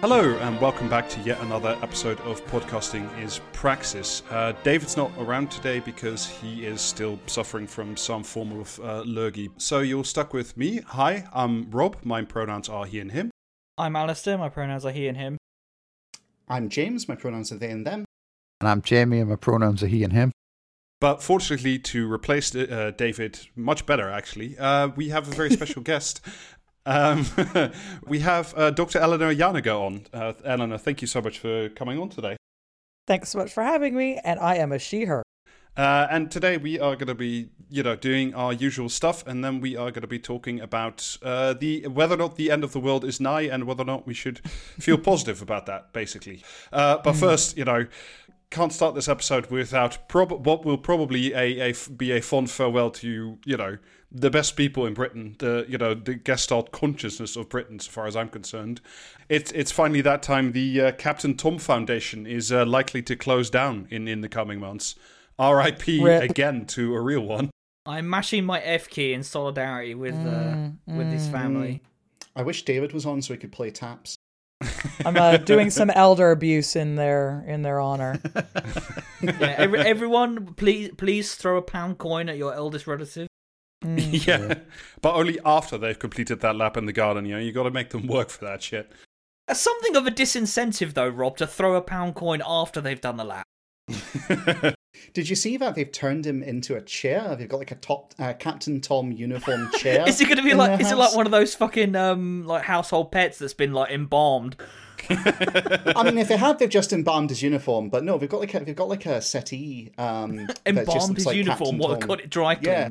Hello and welcome back to yet another episode of Podcasting is Praxis. David's not around today because he is still suffering from some form of lurgy. So you're stuck with me. Hi, I'm Rob. My pronouns are he and him. I'm Alasdair. My pronouns are he and him. I'm James. My pronouns are they and them. And I'm Jamie and my pronouns are he and him. But fortunately, to replace David, much better actually, we have a very special guest. We have Dr. Eleanor Janega on. Eleanor, thank you so much for coming on today. Thanks so much for having me, and I am a she-her. And today we are going to be, doing our usual stuff, and then we are going to be talking about whether or not the end of the world is nigh, and whether or not we should feel positive about that, basically. But first, can't start this episode without what will probably be a fond farewell to, the best people in Britain, the Gestalt consciousness of Britain, so far as I'm concerned. It's finally that time. The Captain Tom Foundation is likely to close down in the coming months. R.I.P. again to a real one. I'm mashing my F key in solidarity with his family. I wish David was on so he could play taps. I'm doing some elder abuse in their honor. Yeah, everyone, please throw a pound coin at your eldest relative. Mm. Yeah, but only after they've completed that lap in the garden. You got to make them work for that shit. Something of a disincentive, though, Rob, to throw a pound coin after they've done the lap. Did you see that they've turned him into a chair? They've got like a top Captain Tom uniform chair. Is it going to be like? Is it like one of those fucking like household pets that's been like embalmed? I mean, if they had, they've just embalmed his uniform. But no, they've got like a settee. Embalmed his uniform. What? Got it dry cleaned.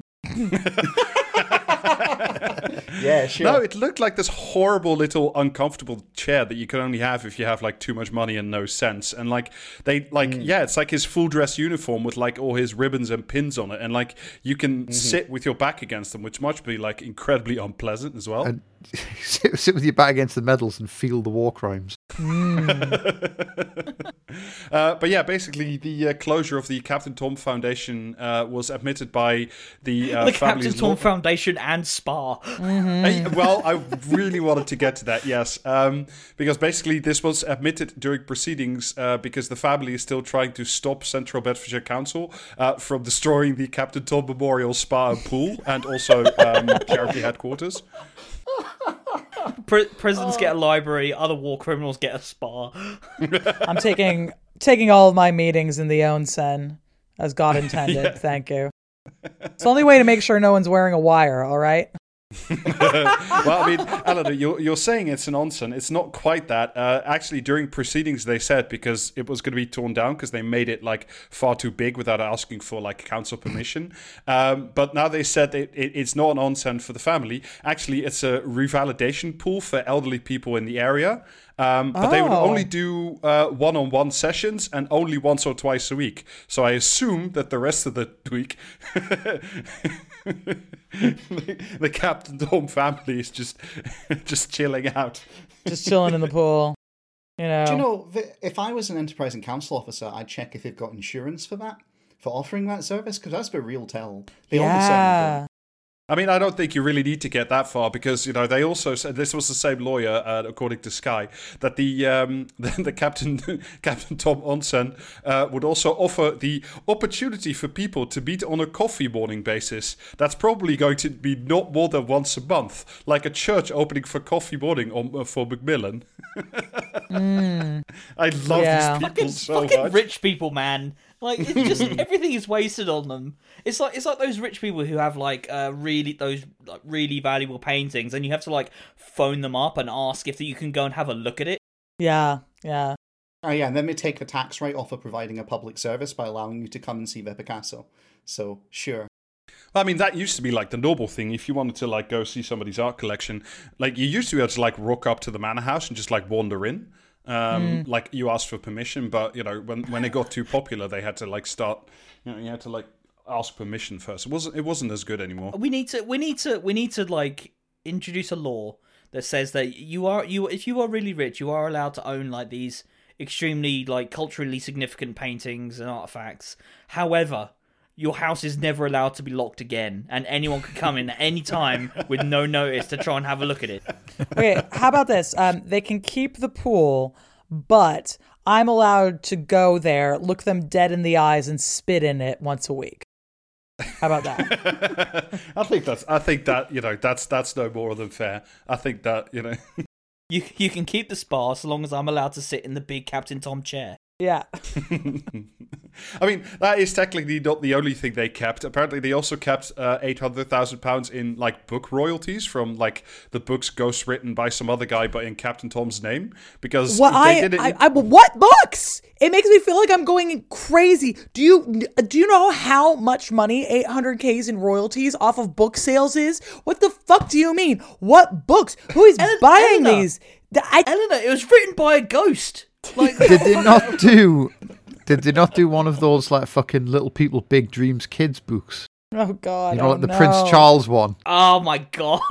Yeah, sure. No, it looked like this horrible little uncomfortable chair that you can only have if you have like too much money and no sense. And like they it's like his full dress uniform with like all his ribbons and pins on it, and like you can sit with your back against them, which must be like incredibly unpleasant as well. And sit with your back against the medals and feel the war crimes. But yeah, basically the closure of the Captain Tom Foundation was admitted by the Captain Tom Foundation and Spa. Well, I really wanted to get to that, yes, because basically this was admitted during proceedings because the family is still trying to stop Central Bedfordshire Council from destroying the Captain Tom Memorial Spa and Pool, and also charity headquarters. Prisons get a library, other war criminals get a spa. I'm taking all of my meetings in the onsen, as God intended. Yeah. Thank you. It's the only way to make sure no one's wearing a wire, all right? Well, I mean, Eleanor, you're saying it's an onsen. It's not quite that. Actually, during proceedings, they said because it was going to be torn down because they made it like far too big without asking for like council permission. But now they said it's not an onsen for the family. Actually, it's a revalidation pool for elderly people in the area. But they would only do one-on-one sessions and only once or twice a week. So I assume that the rest of the week, the Captain Tom family is just chilling out. Just chilling in the pool. Do you know, if I was an enterprising council officer, I'd check if they've got insurance for that, for offering that service, because that's the real tell. They all the I mean, I don't think you really need to get that far because, they also said, this was the same lawyer, according to Sky, that the Captain Tom Onsen would also offer the opportunity for people to meet on a coffee morning basis. That's probably going to be not more than once a month, like a church opening for coffee morning for Macmillan. I love these people so much. Rich people, man. Like, it's just everything is wasted on them. It's like those rich people who have like really valuable paintings, and you have to like phone them up and ask if you can go and have a look at it. Yeah. Oh yeah, and then they take the tax write off for providing a public service by allowing you to come and see their Picasso. So sure. Well, I mean, that used to be like the noble thing. If you wanted to like go see somebody's art collection, like you used to be able to like rock up to the manor house and just like wander in. Like you asked for permission, but when it got too popular, they had to like start. You had to like ask permission first. It wasn't as good anymore. We need to like introduce a law that says that if you are really rich, you are allowed to own like these extremely like culturally significant paintings and artifacts. However, your house is never allowed to be locked again, and anyone could come in at any time with no notice to try and have a look at it. Wait, how about this? They can keep the pool, but I'm allowed to go there, look them dead in the eyes, and spit in it once a week. How about that? I think that's no more than fair. I think that, you know. You can keep the spa so long as I'm allowed to sit in the big Captain Tom chair. Yeah. I mean, that is technically not the only thing they kept. Apparently, they also kept £800,000 in, like, book royalties from, like, the books ghostwritten by some other guy, but in Captain Tom's name. Because what books? It makes me feel like I'm going crazy. Do you know how much money 800K's in royalties off of book sales is? What the fuck do you mean? What books? Who is buying these? Eleanor, it was written by a ghost. Like, did they not do one of those, like, fucking Little People Big Dreams kids books? Oh God! You know, like the Prince Charles one. Oh my God!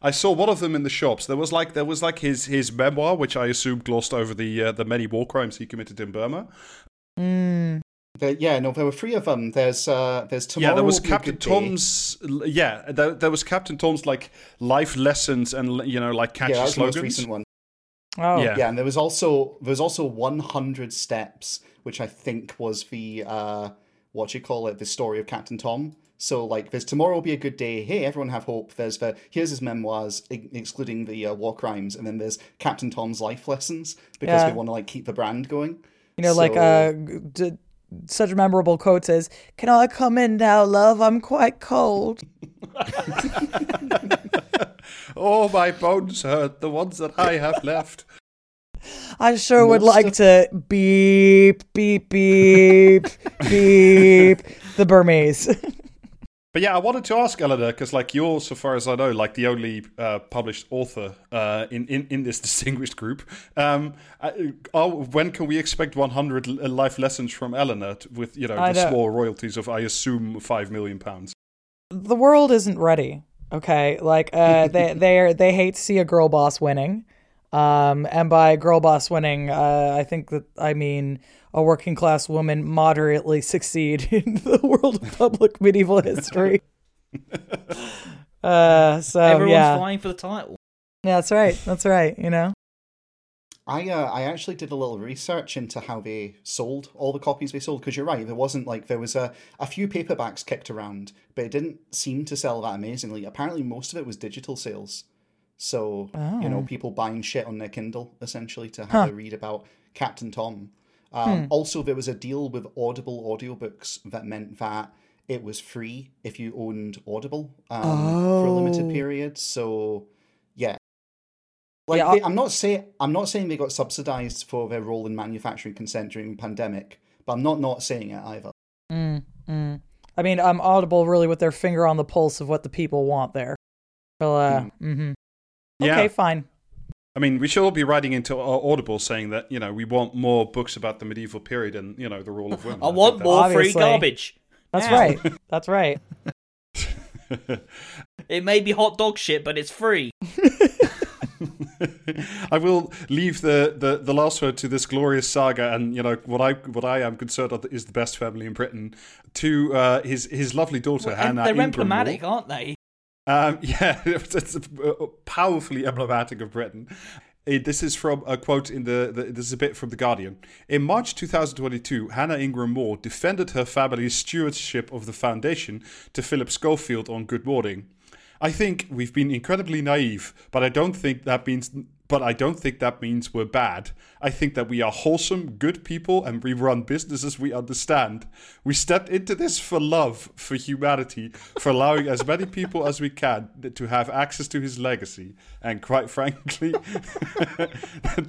I saw one of them in the shops. There was like his memoir, which I assume glossed over the many war crimes he committed in Burma. Mm. There were three of them. There's tomorrow. Yeah, there was Captain Tom's. Yeah, there was Captain Tom's, like, life lessons and, you know, like, catchy slogans. Yeah, that was the most recent one. Oh. Yeah, and there was also 100 Steps, which I think was the the story of Captain Tom. So, like, there's tomorrow will be a good day. Hey, everyone have hope. There's here's his memoirs, excluding the war crimes, and then there's Captain Tom's life lessons because they want to, like, keep the brand going. You know, so, like such memorable quotes as "Can I come in now, love? I'm quite cold." Oh, my bones hurt, the ones that I have left. I sure would like to beep, beep, beep, beep, the Burmese. But yeah, I wanted to ask Eleanor, because, like, you're, so far as I know, like, the only published author in this distinguished group. When can we expect 100 life lessons from Eleanor with, you know, the small royalties of, I assume, £5 million? The world isn't ready. Okay, like, they hate to see a girl boss winning, and by girl boss winning, I think that I mean a working class woman moderately succeed in the world of public medieval history. Everyone's vying for the title. Yeah, that's right. You know, I actually did a little research into how they sold all the copies they sold, because you're right, there wasn't, like, there was a few paperbacks kicked around, but it didn't seem to sell that amazingly. Apparently most of it was digital sales. So, you know, people buying shit on their Kindle, essentially, to have a read about Captain Tom. Also, there was a deal with Audible audiobooks that meant that it was free if you owned Audible for a limited period, so... Like, yeah, I'm not saying they got subsidised for their role in manufacturing consent during the pandemic, but I'm not saying it either. I mean, I'm Audible really with their finger on the pulse of what the people want there. Well, okay, fine. I mean, we should all be writing into Audible saying that, you know, we want more books about the medieval period and, you know, the role of women. I want more free garbage. That's right. It may be hot dog shit, but it's free. I will leave the last word to this glorious saga, and, you know, what I am concerned of is the best family in Britain, to his lovely daughter, Hannah Ingram Moore. They're emblematic, aren't they? Yeah, it's powerfully emblematic of Britain. This is from a quote in this is a bit from The Guardian. In March 2022, Hannah Ingram Moore defended her family's stewardship of the foundation to Philip Schofield on Good Morning. I think we've been incredibly naive, but I don't think that means we're bad. I think that we are wholesome, good people, and we run businesses we understand. We stepped into this for love, for humanity, for allowing as many people as we can to have access to his legacy. And quite frankly,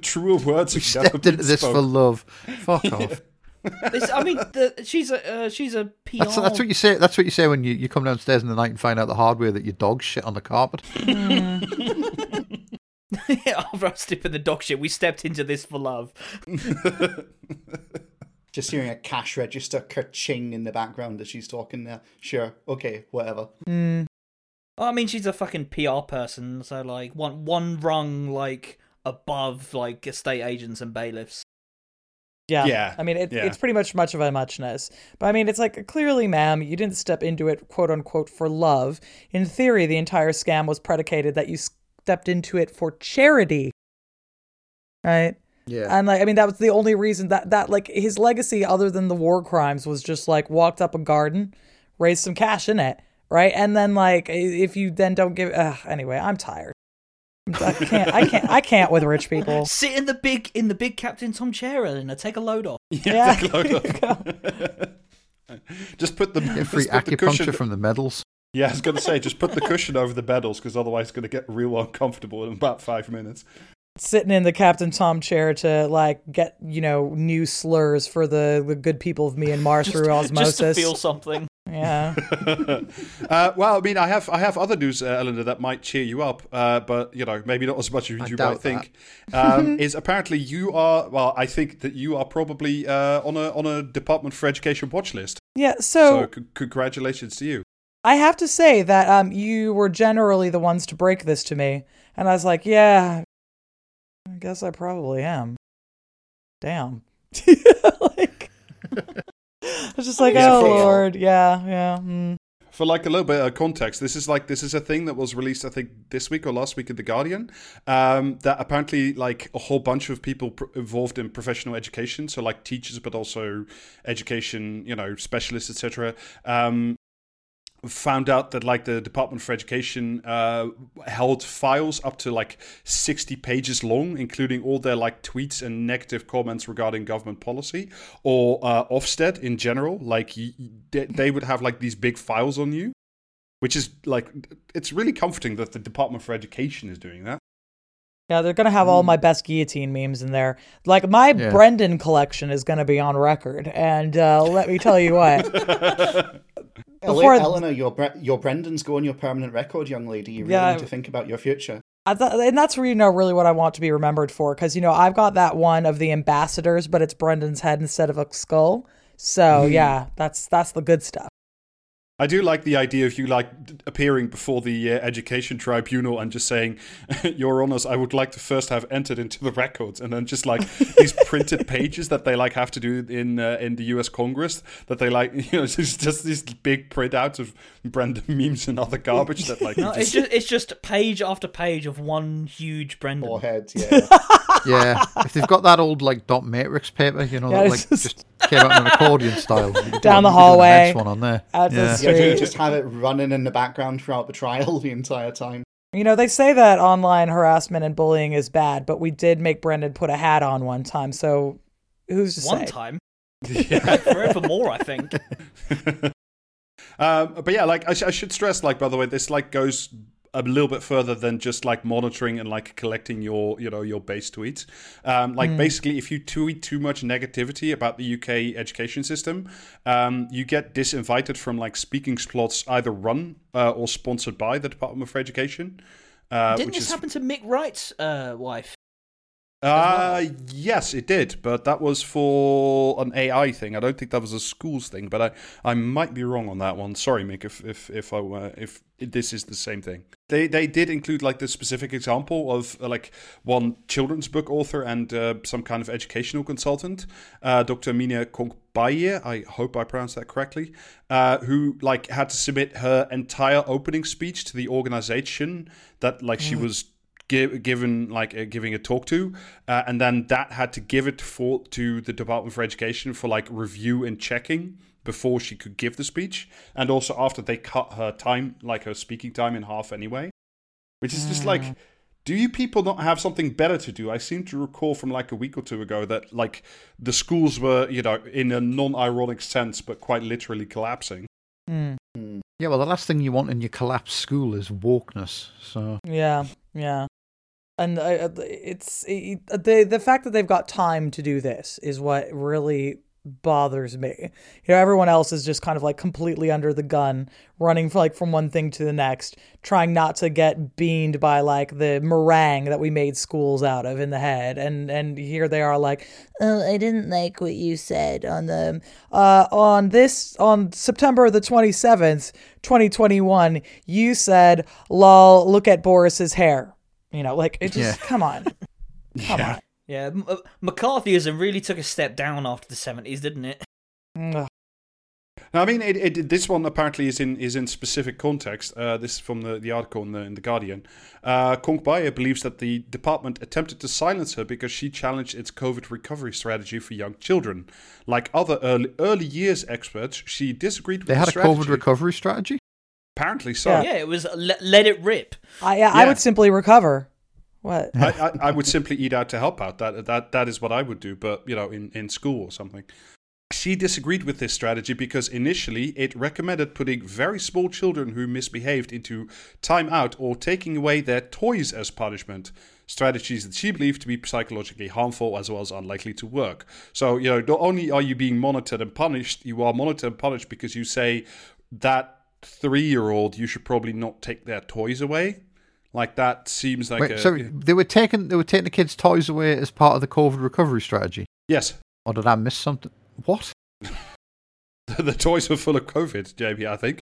truer words have never been spoken. We stepped into this for love. Fuck off. I mean, she's a PR. That's what you say. That's what you say when you come downstairs in the night and find out the hard way that your dog shit on the carpet. Yeah, after I was slipping the dog shit, we stepped into this for love. Just hearing a cash register ka-ching in the background as she's talking there. Sure, okay, whatever. Mm. I mean, she's a fucking PR person, so, like, one rung, like, above, like, estate agents and bailiffs. Yeah. Yeah. I mean, it's pretty much of a muchness. But I mean, it's like, clearly, ma'am, you didn't step into it, quote unquote, for love. In theory, the entire scam was predicated that you stepped into it for charity. Right? Yeah. And like, I mean, that was the only reason that like his legacy, other than the war crimes, was just like walked up a garden, raised some cash in it. Right. And then like, if you then don't give, anyway, I'm tired. I can't with rich people. Sit in the big Captain Tom chair, Eleanor. Take a load off. Yeah, take a load off. Just put the free acupuncture from the medals. Yeah, I was going to say, just put the cushion over the medals, because otherwise it's going to get real uncomfortable in about 5 minutes. Sitting in the Captain Tom chair to like get new slurs for the good people of Myanmar through osmosis. Just to feel something. Yeah. Well, I mean, I have other news, Eleanor, that might cheer you up, but maybe not as much as you might think. Is apparently you are. Well, I think that you are probably on a Department for Education watch list. Yeah. So congratulations to you. I have to say that you were generally the ones to break this to me, and I was like, yeah, I guess I probably am. Damn. I was just like, oh Lord, yeah. Mm. For like a little bit of context, this is a thing that was released, I think, this week or last week at The Guardian, that apparently like a whole bunch of people involved in professional education, so like teachers, but also education, specialists, etc., found out that like the Department for Education held files up to like 60 pages long, including all their like tweets and negative comments regarding government policy or Ofsted in general. Like they would have like these big files on you, which is like, it's really comforting that the Department for Education is doing that. Yeah, they're going to have all my best guillotine memes in there. Like, my Brendan collection is going to be on record. And let me tell you what. Eleanor, your Brendan's go on your permanent record, young lady. You really need to think about your future. And that's where really what I want to be remembered for. Because, I've got that one of the ambassadors, but it's Brendan's head instead of a skull. So, that's the good stuff. I do like the idea of you like appearing before the education tribunal and just saying, Your Honours, I would like to first have entered into the records, and then just like these printed pages that they like have to do in the US Congress, that they like, just these big printouts of Brendan memes and other garbage that like. No, it's just page after page of one huge Brendan. Forehead, yeah. Yeah, if they've got that old like dot matrix paper, that like just came out in an accordion style. Down the hallway. One on there. You just have it running in the background throughout the trial the entire time. They say that online harassment and bullying is bad, but we did make Brendan put a hat on one time, so who's to say? One time? Yeah. Forevermore, I think. But yeah, like I should stress, like, by the way, this like goes a little bit further than just like monitoring and like collecting your, your base tweets. Basically, if you tweet too much negativity about the UK education system, you get disinvited from like speaking slots, either run or sponsored by the Department for Education. Didn't this happen to Mick Wright's wife? Yes, it did, but that was for an AI thing. I don't think that was a schools thing, but I might be wrong on that one. Sorry, Mick, if this is the same thing. They did include like the specific example of like one children's book author and some kind of educational consultant, Dr. Mina Konkbaye, I hope I pronounced that correctly, who like had to submit her entire opening speech to the organization that like she was giving a talk to, and then that had to give it to the Department for Education for like review and checking before she could give the speech, and also after they cut her time, like her speaking time, in half anyway, which is just like, do you people not have something better to do? I seem to recall from like a week or two ago that like the schools were, in a non-ironic sense, but quite literally collapsing. Yeah, well, the last thing you want in your collapsed school is wokeness. So yeah. And the fact that they've got time to do this is what really bothers me. Everyone else is just kind of like completely under the gun, running like from one thing to the next, trying not to get beaned by like the meringue that we made schools out of in the head. And here they are like, oh, I didn't like what you said on the on September the 27th, 2021. You said, "Lol, look at Boris's hair." Come on. Come on. Yeah, McCarthyism really took a step down after the 70s, didn't it? No. Now, I mean, this one apparently is in specific context. This is from the article in the Guardian. Kong Bayer believes that the department attempted to silence her because she challenged its COVID recovery strategy for young children. Like other early years experts, she disagreed with the strategy. They had a COVID recovery strategy? Apparently so. Yeah, it was let it rip. I would simply recover. What? I would simply eat out to help out. That is what I would do, but, you know, in school or something. She disagreed with this strategy because initially it recommended putting very small children who misbehaved into time out or taking away their toys as punishment. Strategies that she believed to be psychologically harmful as well as unlikely to work. So, you know, not only are you being monitored and punished, you are monitored and punished because you say that 3-year-old, you should probably not take their toys away. Like, that seems like they were taking the kids' toys away as part of the COVID recovery strategy? Yes. Or did I miss something? What? The toys were full of COVID, Jamie, I think.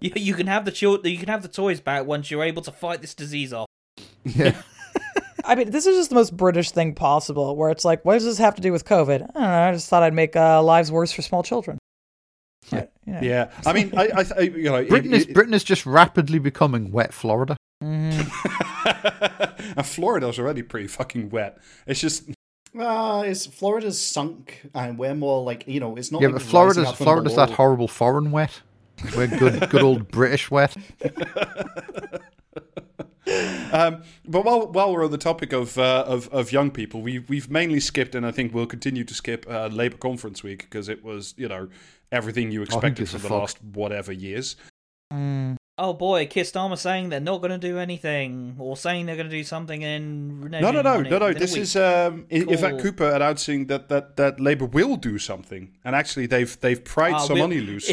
you can have the children, you can have the toys back once you're able to fight this disease off. Yeah. I mean, this is just the most British thing possible, where it's like, what does this have to do with COVID? I don't know, I just thought I'd make lives worse for small children. Yeah. Yeah. Yeah. I mean, I you know, Britain is just rapidly becoming wet Florida. Mm-hmm. And Florida's already pretty fucking wet. It's just... Well, Florida's sunk, and we're more like, you know, it's not... Yeah, but Florida's that horrible foreign wet. We're good old British wet. But while we're on the topic of young people, we've mainly skipped, and I think we'll continue to skip Labour Conference Week, because it was, you know, everything you expected for the last whatever years. Mm. Oh boy, Keir Starmer saying they're not going to do anything, or saying they're going to do something in... No. This is Yvette Cooper announcing that Labour will do something, and actually they've pried some money loose.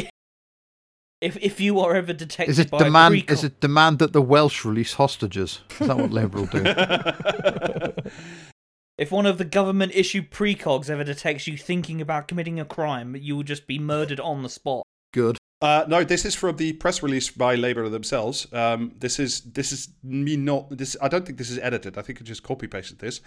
If you are ever detected, is it demand that the Welsh release hostages? Is that what Labour will do? If one of the government-issued precogs ever detects you thinking about committing a crime, you will just be murdered on the spot. Good. No, this is from the press release by Labour themselves. I don't think this is edited. I think I just copy-pasted this.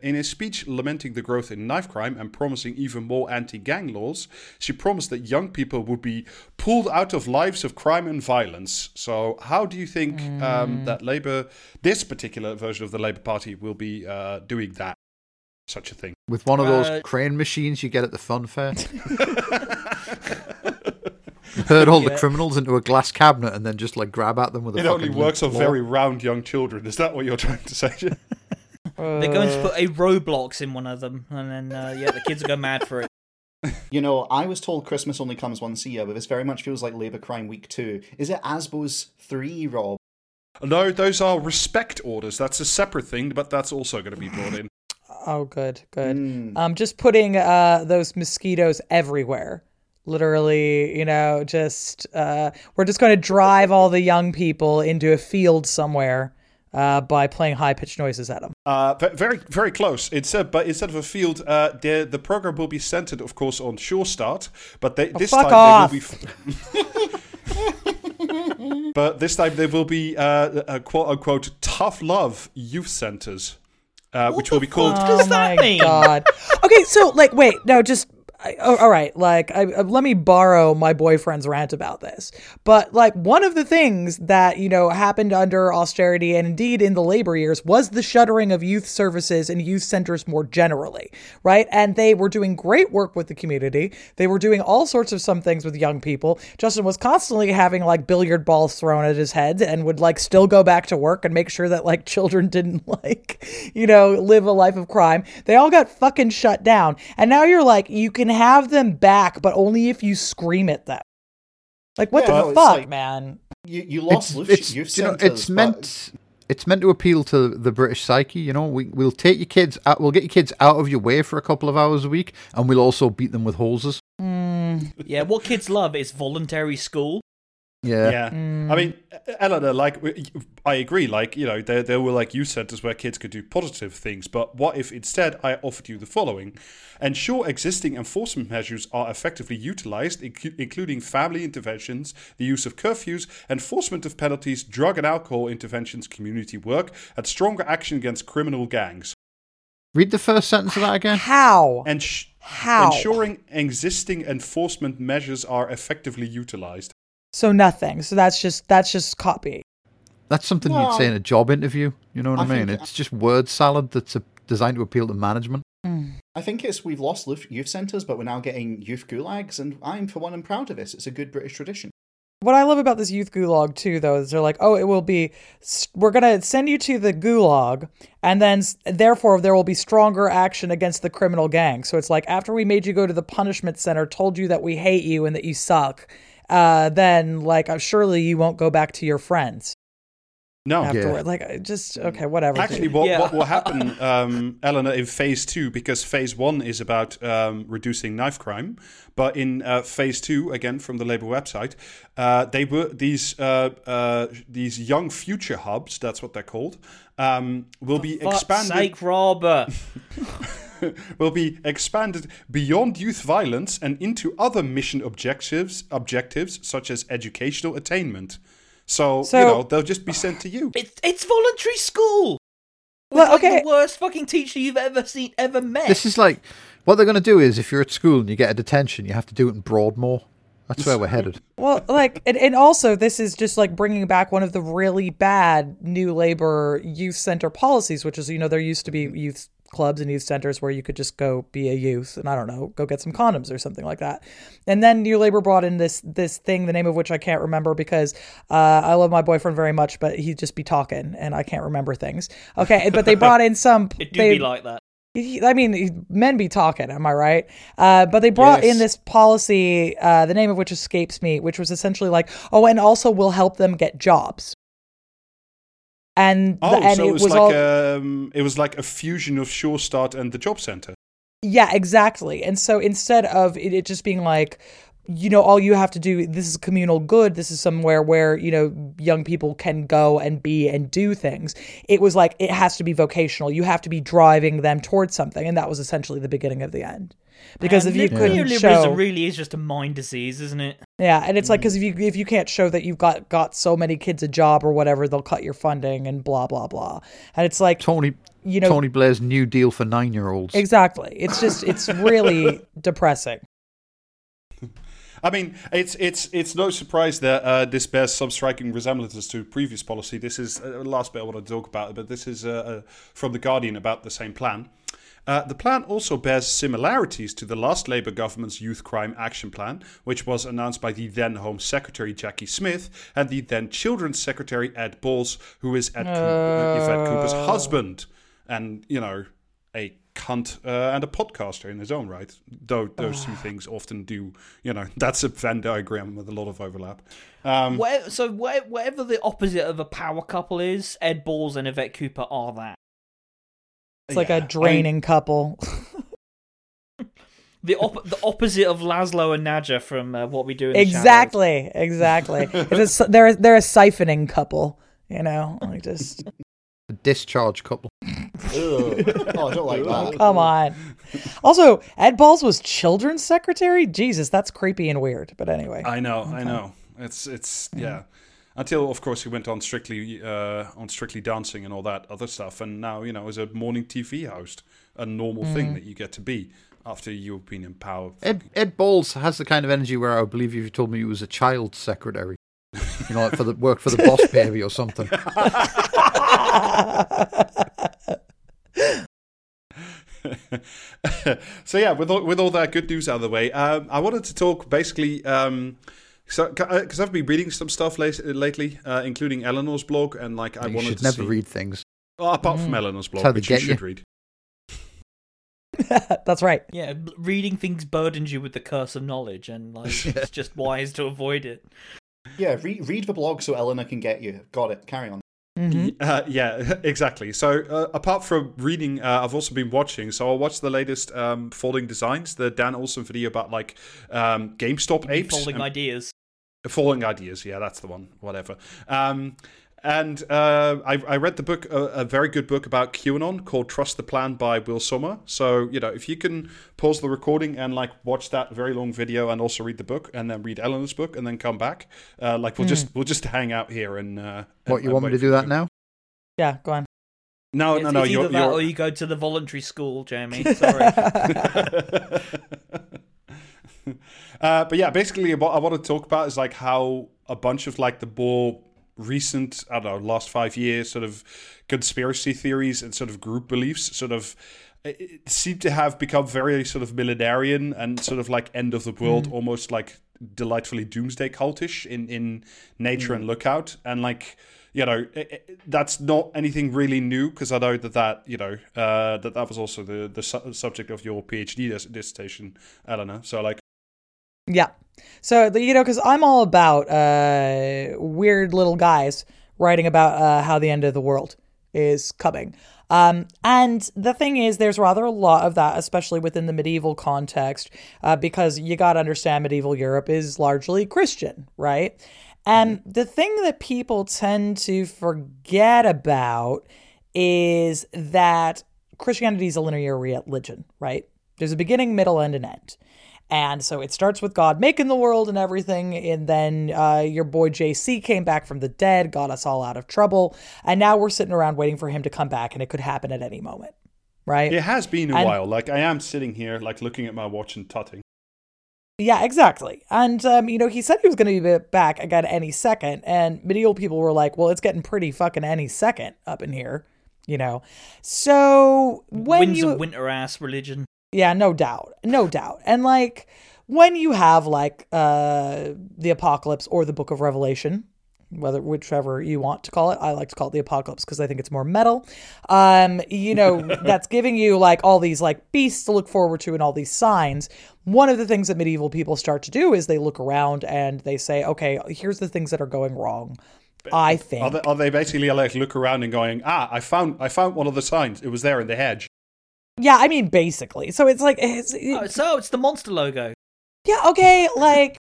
In a speech lamenting the growth in knife crime and promising even more anti-gang laws, she promised that young people would be pulled out of lives of crime and violence. So how do you think that Labour, this particular version of the Labour Party, will be doing that? Such a thing. With one of those crane machines you get at the fun fair? Herd all the criminals into a glass cabinet and then just like grab at them with a... It only works on very round young children. Is that what you're trying to say? They're going to put a Roblox in one of them, and then the kids go mad for it. You know, I was told Christmas only comes once a year, but this very much feels like Labour Crime Week 2. Is it ASBO's 3, Rob? No, those are respect orders. That's a separate thing, but that's also going to be brought in. Oh, good. Just putting those mosquitoes everywhere. Literally, you know, just we're just going to drive all the young people into a field somewhere by playing high-pitched noises at them. Very, very close. But instead of a field, the program will be centered, of course, on Sure Start. But this time they will be a quote-unquote tough love youth centers, which will be called... What does that mean? God. Okay, so like, wait, no, just... all right, like, let me borrow my boyfriend's rant about this. But, like, one of the things that, you know, happened under austerity and indeed in the labor years was the shuttering of youth services and youth centers more generally, right? And they were doing great work with the community. They were doing all sorts of some things with young people. Justin was constantly having, like, billiard balls thrown at his head and would, like, still go back to work and make sure that, like, children didn't, like, you know, live a life of crime. They all got fucking shut down. And now you're like, you can have them back, but only if you scream at them. Like, what the fuck, like, man? You lost youth centers. You know, it's meant to appeal to the British psyche. You know, we'll take your kids out, we'll get your kids out of your way for a couple of hours a week, and we'll also beat them with hoses. Yeah, what kids love is voluntary school. Yeah. I mean, Eleanor, like, I agree. Like, you know, there were, like you said, centers where kids could do positive things. But what if instead I offered you the following? Ensure existing enforcement measures are effectively utilized, including family interventions, the use of curfews, enforcement of penalties, drug and alcohol interventions, community work, and stronger action against criminal gangs. Read the first sentence of that again. How? Ensuring existing enforcement measures are effectively utilized. So nothing. So that's just copy. That's something you'd say in a job interview. You know what I mean? It's just word salad that's designed to appeal to management. I think it's we've lost youth centres, but we're now getting youth gulags, and I'm, for one, am proud of this. It's a good British tradition. What I love about this youth gulag, too, though, is they're like, oh, it will be, we're going to send you to the gulag, and then, therefore, there will be stronger action against the criminal gang. So it's like, after we made you go to the punishment centre, told you that we hate you and that you suck, then, like, surely you won't go back to your friends. No. Afterward. Yeah. Like, just, okay, whatever. Actually, what will happen, Eleanor, in phase two, because phase one is about reducing knife crime, but in phase two, again, from the Labour website, they were these young future hubs, that's what they're called, will be expanded. Sake, Robert. Will be expanded beyond youth violence and into other mission objectives such as educational attainment. So, you know, they'll just be sent to you. It's voluntary school. Well, okay. Like the worst fucking teacher you've ever met. This is like, what they're going to do is, if you're at school and you get a detention, you have to do it in Broadmoor. That's where we're headed. Well, like, and also this is just like bringing back one of the really bad new Labour youth centre policies, which is, you know, there used to be youth clubs and youth centers where you could just go be a youth and I don't know, go get some condoms or something like that. And then New Labour brought in this thing, the name of which I can't remember because I love my boyfriend very much, but he'd just be talking and I can't remember things. Okay, but they brought in some. It do be like that. I mean, men be talking, am I right? But they brought in this policy, the name of which escapes me, which was essentially like, oh, and also we'll help them get jobs. And it was like a fusion of Sure Start and the job centre. Yeah, exactly. And so instead of it just being like, you know, all you have to do, this is communal good. This is somewhere where, you know, young people can go and be and do things. It was like, it has to be vocational. You have to be driving them towards something. And that was essentially the beginning of the end. Because if you couldn't show, really is just a mind disease, isn't it? Yeah, and it's like, because if you can't show that you've got so many kids a job or whatever, they'll cut your funding and blah blah blah. And it's like Tony Blair's New Deal for 9-year-olds. Exactly. It's just it's really depressing. I mean, it's no surprise that this bears some striking resemblances to previous policy. This is last bit I want to talk about, but this is from the Guardian about the same plan. The plan also bears similarities to the last Labour government's Youth Crime Action Plan, which was announced by the then Home Secretary Jackie Smith and the then Children's Secretary Ed Balls, who is Yvette Cooper's husband and, you know, a cunt and a podcaster in his own right. Though those two things often do, you know, that's a Venn diagram with a lot of overlap. Whatever the opposite of a power couple is, Ed Balls and Yvette Cooper are that. It's like a draining couple. The opposite of Laszlo and Nadja from What We Do in the Shadows. Exactly. They're a siphoning couple, you know? Like just a discharge couple. I don't like that. Come on. Also, Ed Balls was Children's Secretary? Jesus, that's creepy and weird. But anyway. I know. It's Until, of course, he went on Strictly Dancing and all that other stuff. And now, you know, as a morning TV host, a normal thing that you get to be after you've been in power. Ed Balls has the kind of energy where I would believe if you told me he was a child secretary. You know, like work for the boss baby or something. So, yeah, with all that good news out of the way, I wanted to talk basically... because I've been reading some stuff lately, including Eleanor's blog, and like I wanted to. You should never read things. Well, apart from Eleanor's blog, which you should read. That's right. Yeah, reading things burdens you with the curse of knowledge, and like it's just wise to avoid it. Yeah, read the blog so Eleanor can get you. Got it. Carry on. Mm-hmm. Yeah, exactly. So apart from reading, I've also been watching. So I watched the latest Folding Designs, the Dan Olsen video about like GameStop apes. Folding Ideas. Folding Ideas, yeah, that's the one, whatever. And I read the book, a very good book about QAnon called Trust the Plan by Will Sommer. So, you know, if you can pause the recording and like watch that very long video and also read the book and then read Eleanor's book and then come back, we'll just hang out here and. What, you want me to do that now? Yeah, go on. No. It's either that or you go to the voluntary school, Jamie. Sorry. But yeah, basically what I want to talk about is like how a bunch of like the more recent, I don't know, last 5 years sort of conspiracy theories and sort of group beliefs sort of seem to have become very sort of millenarian and sort of like end of the world, almost like delightfully doomsday cultish in nature and lookout. And like, you know, that's not anything really new because I know that you know, that was also the subject of your PhD dissertation, Eleanor. So like, yeah. So, you know, because I'm all about weird little guys writing about how the end of the world is coming. And the thing is, there's rather a lot of that, especially within the medieval context, because you got to understand medieval Europe is largely Christian, right? And the thing that people tend to forget about is that Christianity is a linear religion, right? There's a beginning, middle, and an end. And so it starts with God making the world and everything. And then your boy JC came back from the dead, got us all out of trouble. And now we're sitting around waiting for him to come back and it could happen at any moment, right? It has been a while. Like I am sitting here, like looking at my watch and tutting. Yeah, exactly. And, you know, he said he was going to be back again any second. And medieval people were like, well, it's getting pretty fucking any second up in here, you know? So when Winds of winter ass religion. Yeah, no doubt. And like when you have like the apocalypse or the Book of Revelation, whichever you want to call it, I like to call it the apocalypse because I think it's more metal. You know, that's giving you like all these like beasts to look forward to and all these signs. One of the things that medieval people start to do is they look around and they say, okay, here's the things that are going wrong. I think are they basically like look around and going, I found one of the signs. It was there in the hedge. Yeah, I mean, basically. So it's like... So it's the monster logo. Yeah, okay, like,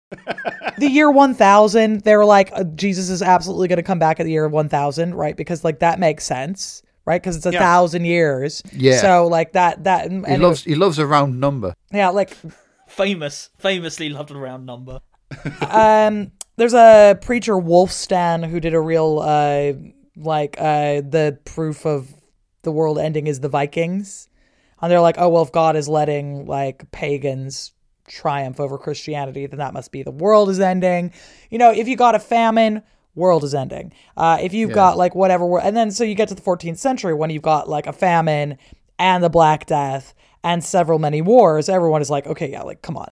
the year 1000, they're like, Jesus is absolutely going to come back at the year 1000, right? Because, like, that makes sense, right? Because it's 1,000 years. Yeah. So, like, that He loves a round number. Yeah, like... Famously loved a round number. There's a preacher, Wolfstan, who did a real, the proof of the world ending is the Vikings. And they're like, oh, well, if God is letting, like, pagans triumph over Christianity, then that must be the world is ending. You know, if you got a famine, world is ending. If you've got, like, whatever. And then so you get to the 14th century when you've got, like, a famine and the Black Death and many wars. Everyone is like, okay, yeah, like, come on.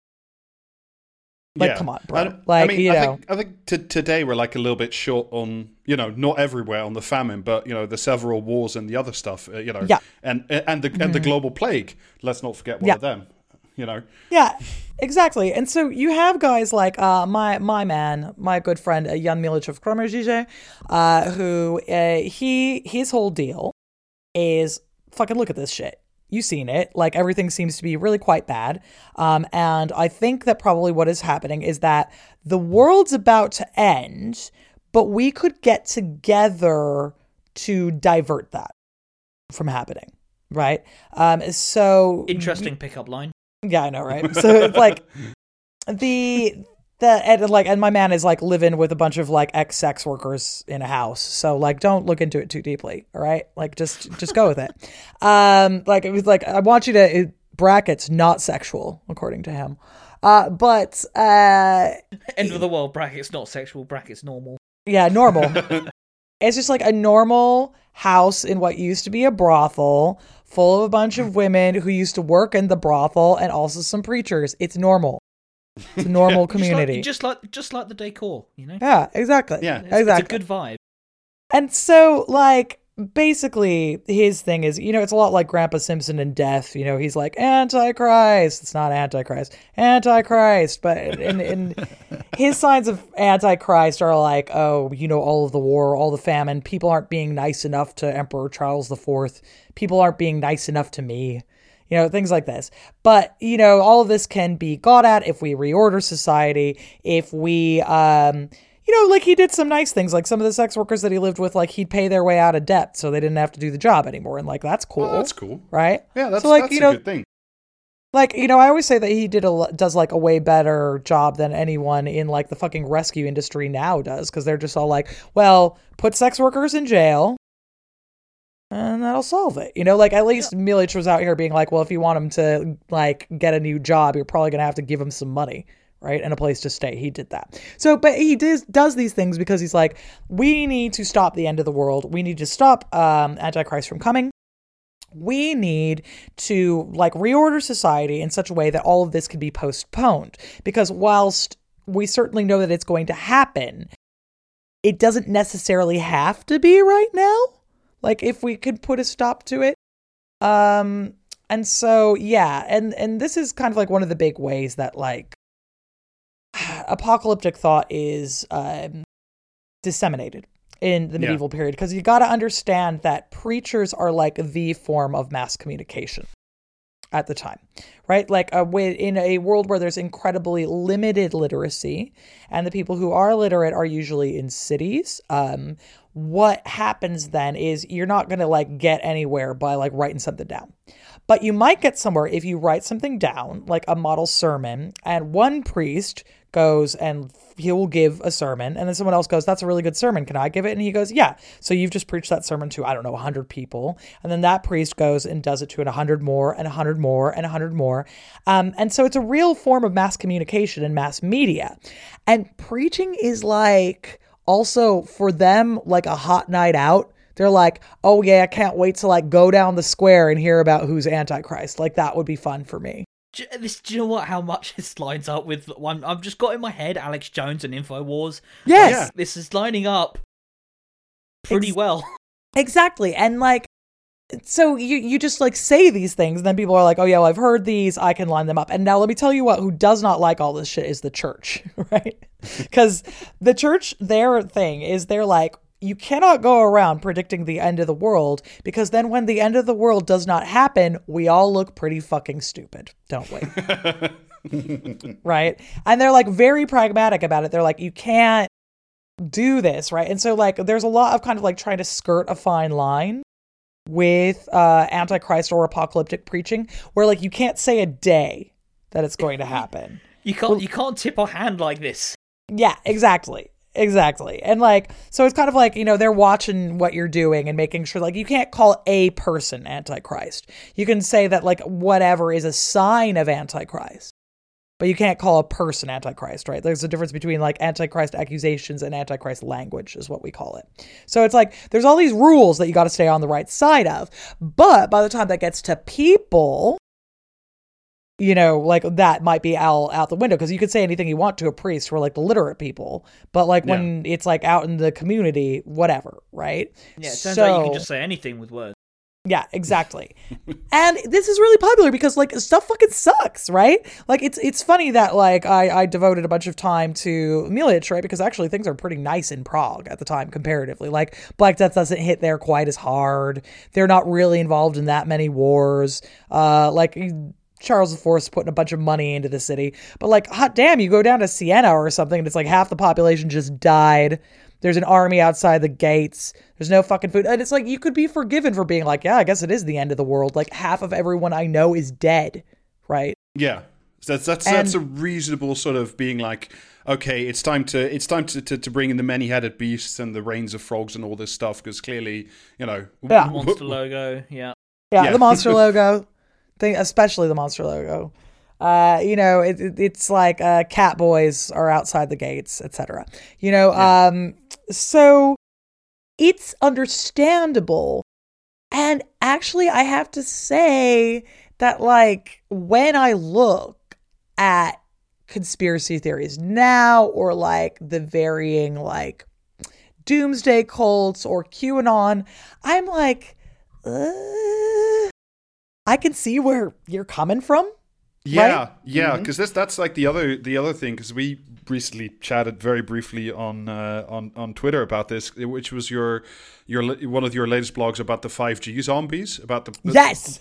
Like, come on, bro. I think today we're like a little bit short on, you know, not everywhere on the famine, but, you know, the several wars and the other stuff, you know, and the global plague. Let's not forget one of them, you know. Yeah, exactly. And so you have guys like my good friend, Jan Milic of Krommerzige, who his whole deal is fucking look at this shit. You've seen it. Like, everything seems to be really quite bad. And I think that probably what is happening is that the world's about to end, but we could get together to divert that from happening, right? So... Interesting pickup line. Yeah, I know, right? So, it's like, and my man is like living with a bunch of like ex-sex workers in a house. So like, don't look into it too deeply. All right. Like just go with it. Like it was like, I want you to brackets, not sexual, according to him. But end of the world brackets, not sexual brackets, normal. Yeah. Normal. It's just like a normal house in what used to be a brothel full of a bunch of women who used to work in the brothel and also some preachers. It's normal. It's a normal community. Just like the decor, you know? Yeah, exactly. Yeah, exactly. It's a good vibe. And so, like, basically, his thing is, you know, it's a lot like Grandpa Simpson and Death. You know, he's like, Antichrist. It's not Antichrist. Antichrist. But and his signs of Antichrist are like, oh, you know, all of the war, all the famine. People aren't being nice enough to Emperor Charles IV. People aren't being nice enough to me. you know, things like this. But, you know, all of this can be got at if we reorder society, if we, you know, like he did some nice things, like some of the sex workers that he lived with, like he'd pay their way out of debt so they didn't have to do the job anymore. And like, that's cool. Oh, that's cool. Right? Yeah, that's, so, like, that's you know, a good thing. Like, you know, I always say that he does like a way better job than anyone in like the fucking rescue industry now does, because they're just all like, well, put sex workers in jail and that'll solve it. You know, like at least Milic was out here being like, well, if you want him to like get a new job, you're probably going to have to give him some money, right? And a place to stay. He did that. So, but he does these things because he's like, we need to stop the end of the world. We need to stop Antichrist from coming. We need to like reorder society in such a way that all of this can be postponed, because whilst we certainly know that it's going to happen, it doesn't necessarily have to be right now. Like if we could put a stop to it. And so, yeah. And this is kind of like one of the big ways that like apocalyptic thought is disseminated in the medieval period, because you got to understand that preachers are like the form of mass communication at the time, right? Like in a world where there's incredibly limited literacy, and the people who are literate are usually in cities. What happens then is you're not going to like get anywhere by like writing something down, but you might get somewhere if you write something down, like a model sermon, and one priest goes and he will give a sermon, and then someone else goes, that's a really good sermon, can I give it? And he goes, yeah. So you've just preached that sermon to, I don't know, 100 people, and then that priest goes and does it to 100 more and 100 more and 100 more. And so it's a real form of mass communication and mass media, and preaching is like also for them like a hot night out. They're like, oh yeah, I can't wait to like go down the square and hear about who's Antichrist, like that would be fun for me. Do you know what? How much this lines up with one? I've just got in my head Alex Jones and InfoWars. Yes, like, this is lining up pretty well. Exactly, and like, so you just like say these things, and then people are like, oh yeah, well, I've heard these, I can line them up. And now let me tell you what, who does not like all this shit is the church, right? Because the church, their thing is they're like, you cannot go around predicting the end of the world, because then when the end of the world does not happen, we all look pretty fucking stupid, don't we? Right? And they're like very pragmatic about it. They're like, you can't do this, right? And so like there's a lot of kind of like trying to skirt a fine line with Antichrist or apocalyptic preaching, where like you can't say a day that it's going to happen. You can't tip a hand like this. Yeah, exactly. Exactly. And like, so it's kind of like, you know, they're watching what you're doing and making sure, like, you can't call a person Antichrist. You can say that like whatever is a sign of Antichrist, but you can't call a person Antichrist, right? There's a difference between like Antichrist accusations and Antichrist language is what we call it. So it's like, there's all these rules that you got to stay on the right side of, but by the time that gets to people, you know, like that might be out the window, because you could say anything you want to a priest or like the literate people, but like when it's like out in the community, whatever, right? Yeah, it sounds like you can just say anything with words. Yeah, exactly. And this is really popular because like stuff fucking sucks, right? Like it's funny that like I devoted a bunch of time to Milic, right? Because actually things are pretty nice in Prague at the time comparatively. Like Black Death doesn't hit there quite as hard. They're not really involved in that many wars. Like Charles IV's putting a bunch of money into the city. But like, hot damn, you go down to Siena or something and it's like half the population just died. There's an army outside the gates. There's no fucking food. And it's like, you could be forgiven for being like, yeah, I guess it is the end of the world. Like half of everyone I know is dead, right? Yeah. That's a reasonable sort of being like, okay, it's time to bring in the many-headed beasts and the reigns of frogs and all this stuff, because clearly, you know. Yeah. Monster logo, yeah. Yeah, the monster logo. Thing, especially the monster logo. You know, it's like cat boys are outside the gates, etc. You know, so it's understandable. And actually, I have to say that, like, when I look at conspiracy theories now, or like the varying like doomsday cults or QAnon, I'm like, I can see where you're coming from, Yeah, right? Yeah, because that's like the other thing, because we recently chatted very briefly on Twitter about this, which was your one of your latest blogs about the 5G zombies, about the yes,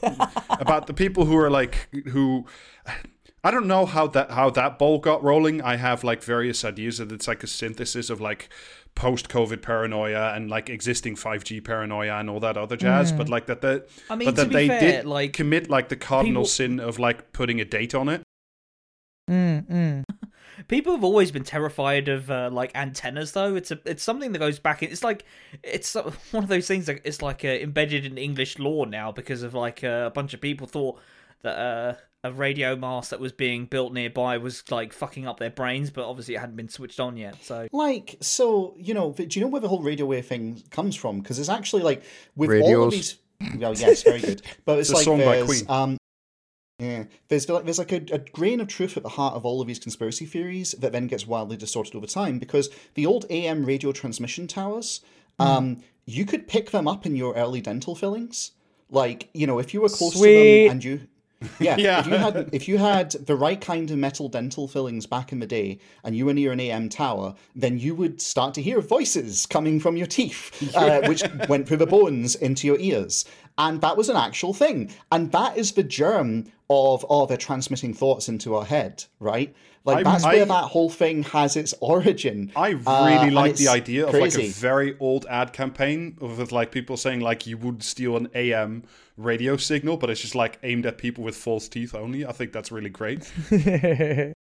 about the people who are like who. I don't know how that ball got rolling. I have like various ideas that it's like a synthesis of like post-COVID paranoia and like existing 5G paranoia and all that other jazz. But like they did commit like the cardinal sin of like putting a date on it. People have always been terrified of like antennas, though. It's something that goes back. It's like it's one of those things that it's like embedded in English law now because of like a bunch of people thought that. A radio mast that was being built nearby was like fucking up their brains, but obviously it hadn't been switched on yet. So you know, do you know where the whole radio wave thing comes from? Because it's actually like with radios. All of these. Well, yes, very good. But it's like song by Queen. Yeah, there's like a grain of truth at the heart of all of these conspiracy theories that then gets wildly distorted over time because the old AM radio transmission towers, you could pick them up in your early dental fillings. Like, you know, if you were close to them and you. Yeah. If you had the right kind of metal dental fillings back in the day and you were near an AM tower, then you would start to hear voices coming from your teeth, which went through the bones into your ears. And that was an actual thing. And that is the germ of, they're transmitting thoughts into our head, right? Like that's where that whole thing has its origin. I really like the idea of crazy. Like a very old ad campaign with like people saying like you would steal an AM radio signal, but it's just like aimed at people with false teeth only. I think that's really great.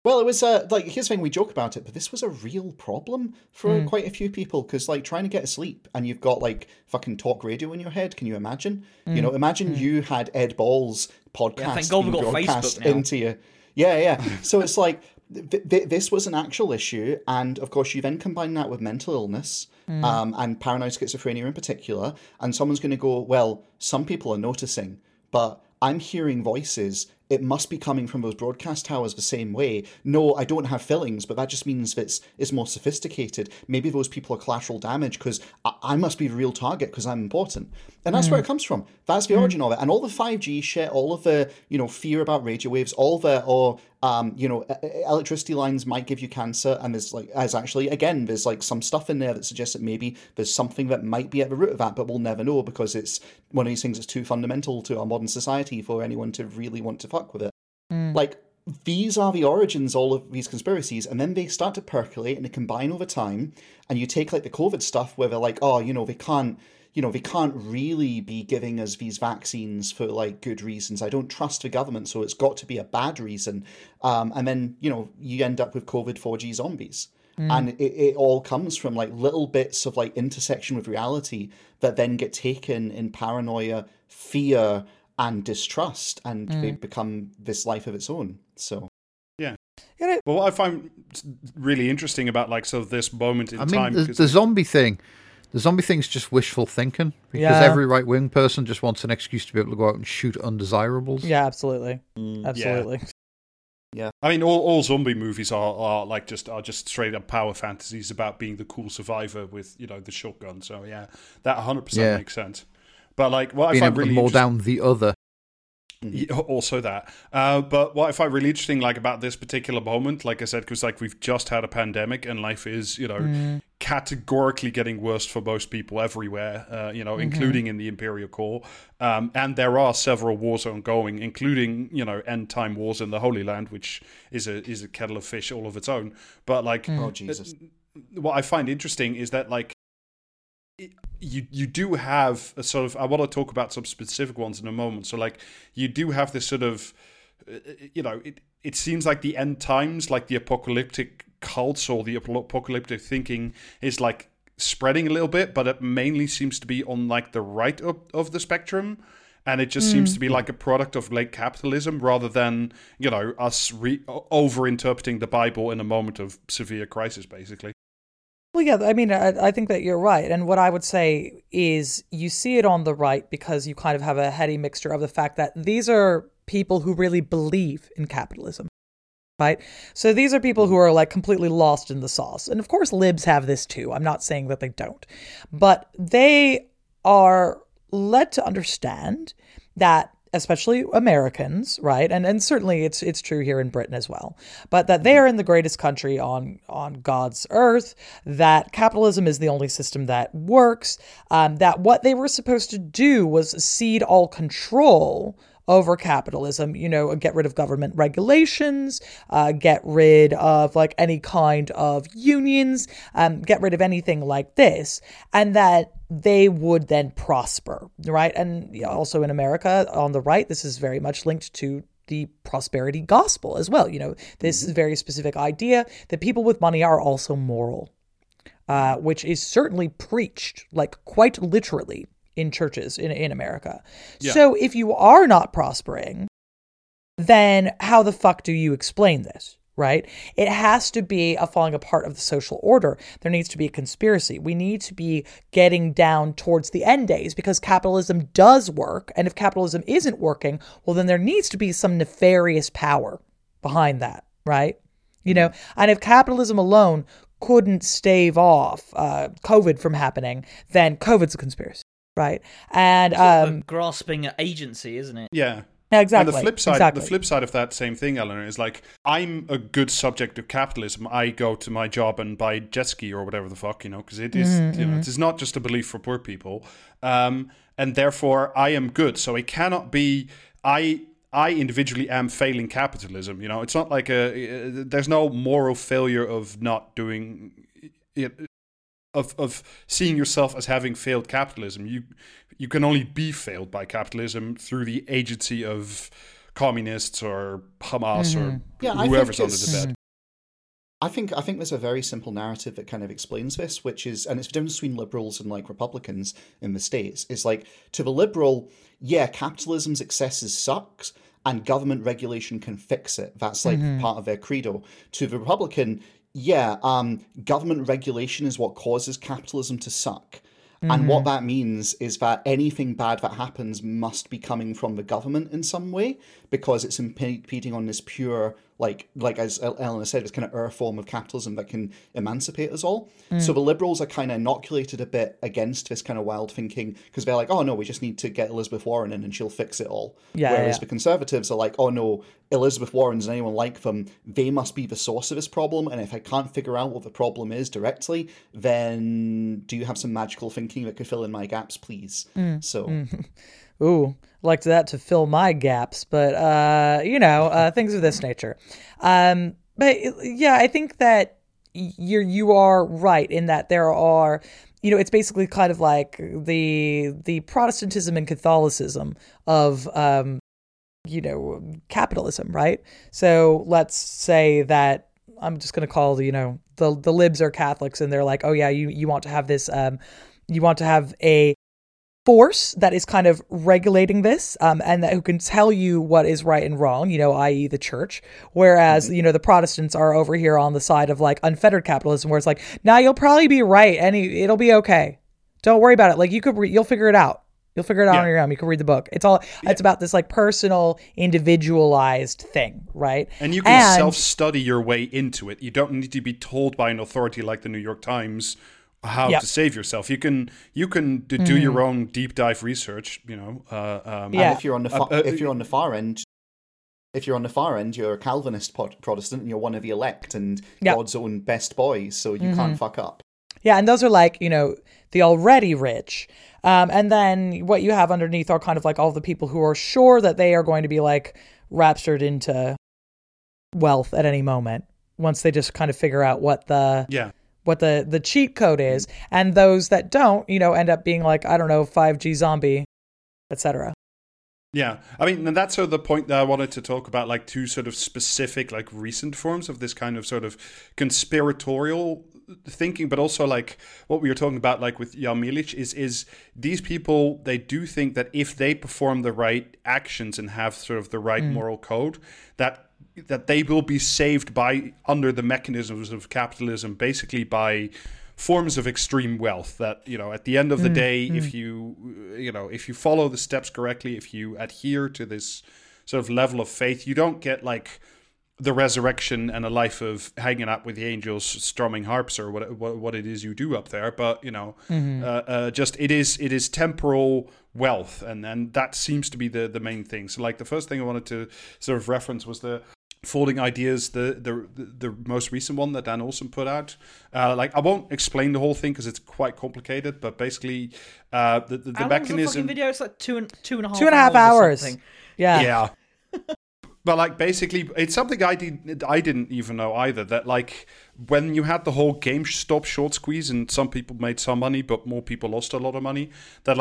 Well, it was like here's the thing, we joke about it, but this was a real problem for quite a few people because like trying to get asleep and you've got like fucking talk radio in your head. Can you imagine? You know, imagine you had Ed Balls podcast thank God we've got Facebook now. Into you. Yeah, yeah. So it's like. This was an actual issue, and of course you then combine that with mental illness and paranoid schizophrenia in particular, and someone's going to go, well, some people are noticing, but I'm hearing voices. It must be coming from those broadcast towers the same way. No, I don't have fillings, but that just means it's more sophisticated. Maybe those people are collateral damage because I must be the real target because I'm important. And that's where it comes from. That's the origin of it. And all the 5G shit, all of the, you know, fear about radio waves, all the, you know, electricity lines might give you cancer. And there's like, as actually, again, there's like some stuff in there that suggests that maybe there's something that might be at the root of that, but we'll never know because it's one of these things that's too fundamental to our modern society for anyone to really want to with it. Like these are the origins, all of these conspiracies, and then they start to percolate and they combine over time, and you take like the COVID stuff where they're like, oh, you know, they can't really be giving us these vaccines for like good reasons. I don't trust the government, so it's got to be a bad reason. And then, you know, you end up with COVID 4G zombies. And it all comes from like little bits of like intersection with reality that then get taken in paranoia, fear, and distrust, and they become this life of its own. So, yeah. Well, what I find really interesting about like so this moment in time, the zombie thing's just wishful thinking because every right wing person just wants an excuse to be able to go out and shoot undesirables. Yeah, absolutely, absolutely. Yeah, I mean, all zombie movies are just straight up power fantasies about being the cool survivor with, you know, the shotgun. So yeah, that 100% makes sense. But like, what I find really more down the other, also that. But what I find really interesting, like about this particular moment, like I said, because like we've just had a pandemic and life is, you know, categorically getting worse for most people everywhere, you know, including in the imperial core. And there are several wars ongoing, including, you know, end time wars in the Holy Land, which is a kettle of fish all of its own. But like, oh Jesus, what I find interesting is that like. You do have a sort of, I want to talk about some specific ones in a moment. So like you do have this sort of, you know, it seems like the end times, like the apocalyptic cults or the apocalyptic thinking is like spreading a little bit, but it mainly seems to be on like the right of the spectrum. And it just seems to be like a product of late capitalism rather than, you know, us over-interpreting the Bible in a moment of severe crisis, basically. Well, yeah, I mean, I think that you're right. And what I would say is you see it on the right because you kind of have a heady mixture of the fact that these are people who really believe in capitalism, right? So these are people who are like completely lost in the sauce. And of course, libs have this too. I'm not saying that they don't, but they are led to understand that especially Americans, right? And certainly it's true here in Britain as well, but that they are in the greatest country on God's earth, that capitalism is the only system that works, that what they were supposed to do was cede all control over capitalism, you know, get rid of government regulations, get rid of like any kind of unions, get rid of anything like this, and that they would then prosper, right? And also in America on the right, this is very much linked to the prosperity gospel as well. You know, this very specific idea that people with money are also moral, which is certainly preached like quite literally in churches in America. Yeah. So if you are not prospering, then how the fuck do you explain this, right? It has to be a falling apart of the social order. There needs to be a conspiracy. We need to be getting down towards the end days because capitalism does work. And if capitalism isn't working, well, then there needs to be some nefarious power behind that, right? You know, and if capitalism alone couldn't stave off COVID from happening, then COVID's a conspiracy. Right. And a grasping at agency, isn't it? Yeah. Exactly. And the flip side of that same thing, Eleanor, is like, I'm a good subject of capitalism. I go to my job and buy jet ski or whatever the fuck, you know, because it is, you know, it is not just a belief for poor people. And therefore I am good. So it cannot be I individually am failing capitalism, you know. It's not like there's no moral failure of not doing it. Of seeing yourself as having failed capitalism. You can only be failed by capitalism through the agency of communists or Hamas or whoever's under the bed. I think there's a very simple narrative that kind of explains this, which is, and it's the difference between liberals and like Republicans in the States. It's like, to the liberal, yeah, capitalism's excesses sucks, and government regulation can fix it. That's like part of their credo. To the Republican, yeah, government regulation is what causes capitalism to suck. And what that means is that anything bad that happens must be coming from the government in some way, because it's impeding on this pure, like as Eleanor said, this kind of ur form of capitalism that can emancipate us all. So the liberals are kind of inoculated a bit against this kind of wild thinking, because they're like, oh no, we just need to get Elizabeth Warren in and she'll fix it all. Yeah, whereas the conservatives are like, oh no, Elizabeth Warren's and anyone like them, they must be the source of this problem. And if I can't figure out what the problem is directly, then do you have some magical thinking that could fill in my gaps, please? Ooh, liked that, to fill my gaps, but you know, things of this nature. But yeah, I think that you are right in that there are, you know, it's basically kind of like the Protestantism and Catholicism of you know, capitalism, right? So let's say that I'm just going to call the libs are Catholics, and they're like, oh yeah, you want to have this. You want to have a force that is kind of regulating this, and that who can tell you what is right and wrong, you know, i.e. the church. Whereas, you know, the Protestants are over here on the side of like unfettered capitalism, where it's like, nah, you'll probably be right and it'll be okay. Don't worry about it. Like you'll figure it out. You'll figure it out on your own. You can read the book. It's all, it's about this like personal, individualized thing, right? And you can self-study your way into it. You don't need to be told by an authority like the New York Times how to save yourself. You can do your own deep dive research, you know. And if you're on the far end, you're a Calvinist Protestant and you're one of the elect and God's own best boys, so you can't fuck up. Yeah, and those are like, you know, the already rich. And then what you have underneath are kind of like all the people who are sure that they are going to be like raptured into wealth at any moment once they just kind of figure out what the cheat code is, and those that don't, you know, end up being like, I don't know, 5G zombie, etc. Yeah, I mean, and that's sort of the point that I wanted to talk about, like two sort of specific, like recent forms of this kind of sort of conspiratorial thinking, but also like what we were talking about, like with Jan Milic, is these people, they do think that if they perform the right actions and have sort of the right moral code, that they will be saved by under the mechanisms of capitalism, basically by forms of extreme wealth that, you know, at the end of the day, if you follow the steps correctly, if you adhere to this sort of level of faith, you don't get like the resurrection and a life of hanging out with the angels, strumming harps, or what it is you do up there. But you know, just it is temporal wealth, and that seems to be the main thing. So, like, the first thing I wanted to sort of reference was the Folding Ideas, the most recent one that Dan Olsen put out. I won't explain the whole thing because it's quite complicated, but basically the mechanism. The video, it's like two and a half hours. Yeah. But basically, it's something I didn't even know either, that when you had the whole GameStop short squeeze and some people made some money, but more people lost a lot of money, that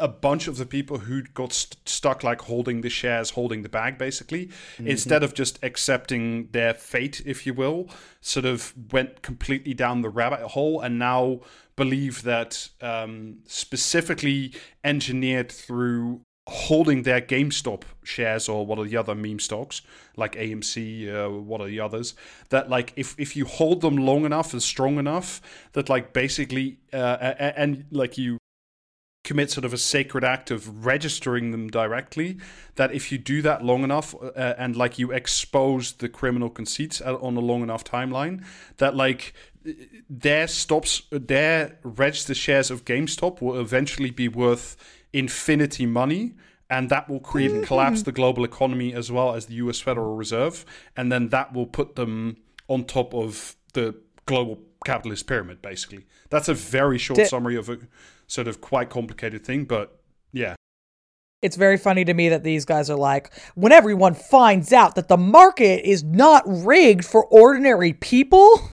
a bunch of the people who got stuck holding the shares, holding the bag basically, instead of just accepting their fate, if you will, sort of went completely down the rabbit hole and now believe that specifically engineered through holding their GameStop shares or what are the other meme stocks like AMC, what are the others, that if you hold them long enough and strong enough that basically and you commit sort of a sacred act of registering them directly, that if you do that long enough and you expose the criminal conceits on a long enough timeline, that their registered shares of GameStop will eventually be worth infinity money, and that will create and collapse the global economy as well as the US Federal Reserve, and then that will put them on top of the global capitalist pyramid basically. That's a very short summary of a sort of quite complicated thing, but yeah. It's very funny to me that these guys are when everyone finds out that the market is not rigged for ordinary people,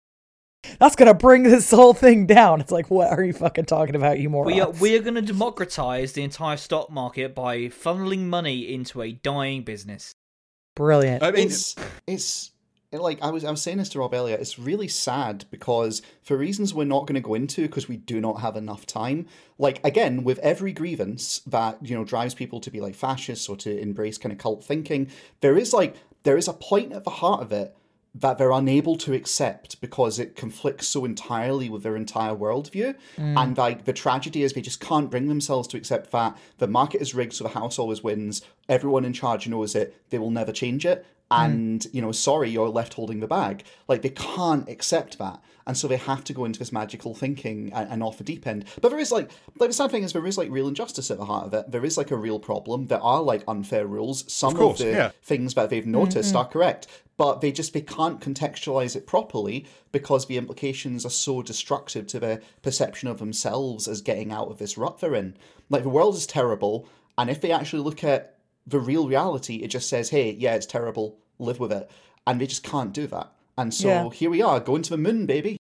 that's going to bring this whole thing down. It's what are you fucking talking about, you morons? We are going to democratize the entire stock market by funneling money into a dying business. Brilliant. I mean, I was saying this to Rob earlier, it's really sad because for reasons we're not going to go into because we do not have enough time, again, with every grievance that, drives people to be fascists or to embrace kind of cult thinking, there is a point at the heart of it that they're unable to accept because it conflicts so entirely with their entire worldview. And the tragedy is they just can't bring themselves to accept that the market is rigged so the house always wins, everyone in charge knows it, they will never change it, and, sorry, you're left holding the bag. They can't accept that. And so they have to go into this magical thinking and off the deep end. But there is, the sad thing is there is, real injustice at the heart of it. There is, a real problem. There are, unfair rules. Some of, course, of the things that they've noticed are correct. But they can't contextualize it properly because the implications are so destructive to their perception of themselves as getting out of this rut they're in. The world is terrible. And if they actually look at the real reality, it just says, hey, yeah, it's terrible, live with it. And they just can't do that. And so here we are, going to the moon, baby.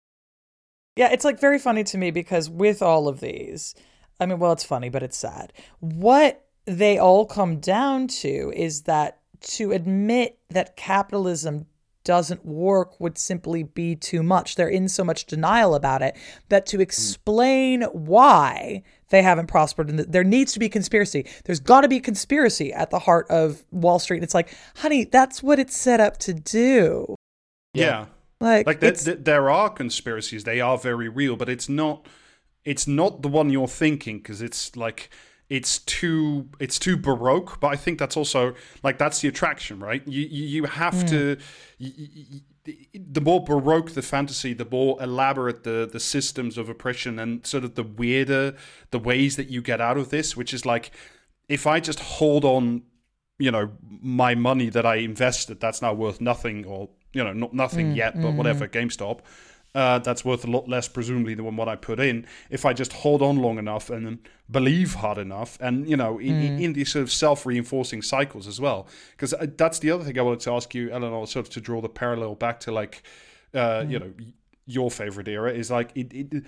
Yeah, it's very funny to me because with all of these, I mean, well, it's funny, but it's sad. What they all come down to is that to admit that capitalism doesn't work would simply be too much. They're in so much denial about it that to explain why they haven't prospered, and there needs to be conspiracy. There's got to be conspiracy at the heart of Wall Street. It's honey, that's what it's set up to do. Yeah. There are conspiracies. They are very real, but it's not the one you're thinking because it's it's too baroque. But I think that's also that's the attraction, right? You have to. The more baroque the fantasy, the more elaborate the systems of oppression, and sort of the weirder the ways that you get out of this. Which is if I just hold on, my money that I invested, that's now worth nothing, or not nothing yet, but whatever, GameStop. That's worth a lot less, presumably, than what I put in. If I just hold on long enough and believe hard enough, and in these sort of self-reinforcing cycles as well, because that's the other thing I wanted to ask you, Eleanor, sort of to draw the parallel back to your favorite era is the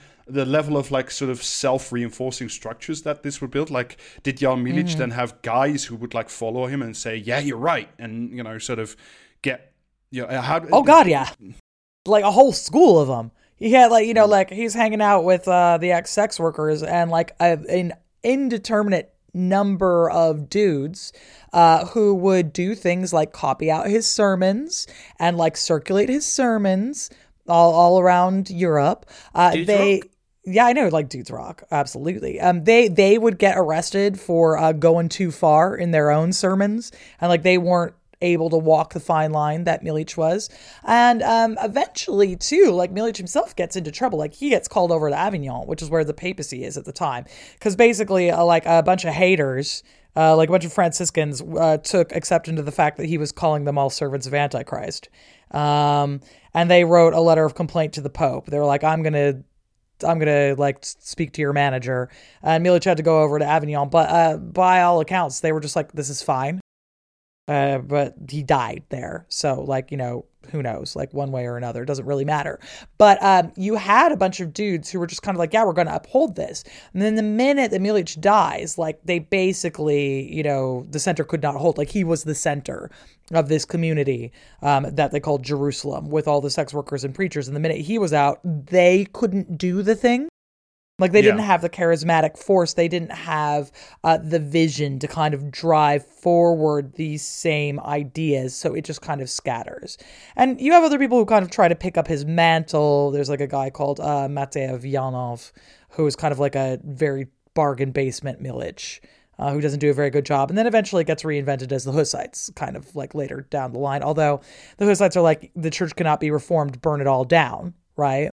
level of sort of self-reinforcing structures that this would build. Did Jan Milic then have guys who would follow him and say, "Yeah, you're right," and sort of get oh God, yeah. A whole school of them. He had he's hanging out with the ex-sex workers and an indeterminate number of dudes who would do things like copy out his sermons and circulate his sermons all around Europe. Yeah, I know, dudes rock, absolutely. They would get arrested for going too far in their own sermons, and they weren't able to walk the fine line that Milic was. And eventually, too, like, Milic himself gets into trouble. Like, he gets called over to Avignon, which is where the papacy is at the time. Because basically, like, a bunch of haters... like a bunch of Franciscans took exception to the fact that he was calling them all servants of Antichrist. And they wrote a letter of complaint to the Pope. They were like, I'm going to like speak to your manager. And Milic had to go over to Avignon, but by all accounts, they were just like, this is fine. But he died there. So, like, you know, who knows, like, one way or another, it doesn't really matter. But you had a bunch of dudes who were just kind of like, yeah, we're going to uphold this. And then the minute that Milic dies, like, they basically, you know, the center could not hold. Like, he was the center of this community that they called Jerusalem, with all the sex workers and preachers. And the minute he was out, they couldn't do the thing. Like, they didn't have the charismatic force. They didn't have the vision to kind of drive forward these same ideas. So it just kind of scatters. And you have other people who kind of try to pick up his mantle. There's like a guy called Matej Vyanov, who is kind of like a very bargain basement Milic, who doesn't do a very good job. And then eventually gets reinvented as the Hussites, kind of like later down the line. Although the Hussites are like, the church cannot be reformed, burn it all down, right?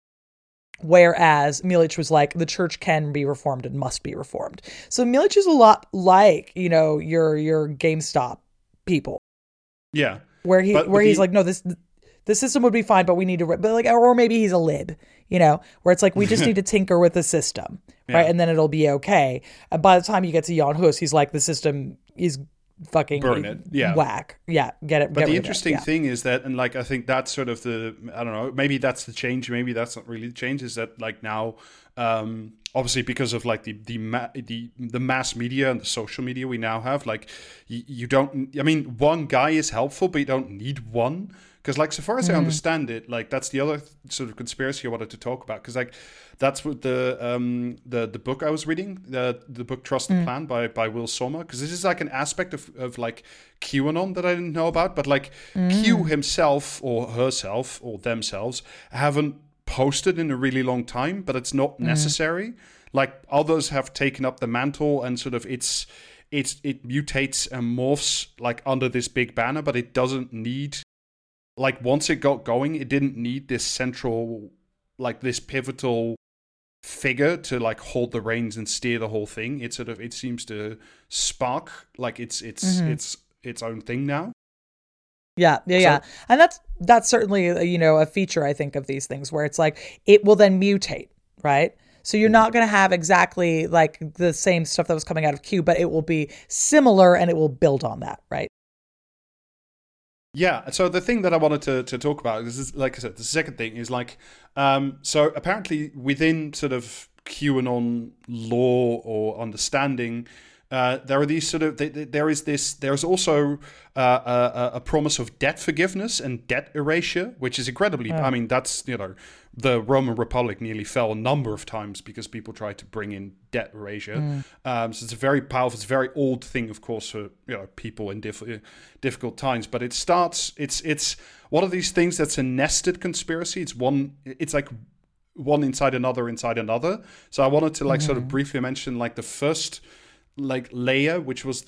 Whereas Milic was like, the church can be reformed and must be reformed. So Milic is a lot like, you know, your GameStop people. Yeah. Where he's like, no, the system would be fine, but we need to, but like, or maybe he's a lib, you know, where it's like, we just need to tinker with the system, right? And then it'll be okay. And by the time you get to Jan Hus, he's like, the system is fucking burn it, whack, get it. But get the interesting thing is that, and like, I think that's sort of the, I don't know, maybe that's the change, maybe that's not really the change. Is that like now, obviously because of like the mass media and the social media we now have, like you don't, I mean, one guy is helpful, but you don't need one. Because, like, so far as I understand it, like, that's the other sort of conspiracy I wanted to talk about. Because, like, that's what the book I was reading, the book Trust the Plan by Will Sommer. Because this is, like, an aspect of like, QAnon that I didn't know about. But, like, Q himself or herself or themselves haven't posted in a really long time. But it's not necessary. Like, others have taken up the mantle and sort of it mutates and morphs, like, under this big banner. But it doesn't need... Like, once it got going, it didn't need this central, like, this pivotal figure to, like, hold the reins and steer the whole thing. It sort of, it seems to spark, like, its own thing now. Yeah. And that's certainly, you know, a feature, I think, of these things, where it's like, it will then mutate, right? So you're not going to have exactly, like, the same stuff that was coming out of Q, but it will be similar and it will build on that, right? Yeah, so the thing that I wanted to talk about, this is, like I said, the second thing is like, so apparently within sort of QAnon law or understanding, there are these sort of, there's also a promise of debt forgiveness and debt erasure, which is incredibly, I mean, that's, you know, the Roman Republic nearly fell a number of times because people tried to bring in debt erasure. So it's a very powerful, it's a very old thing, of course, for, you know, people in difficult times. But it starts, it's one of these things that's a nested conspiracy. It's like one inside another. So I wanted to like sort of briefly mention like the first like layer, which was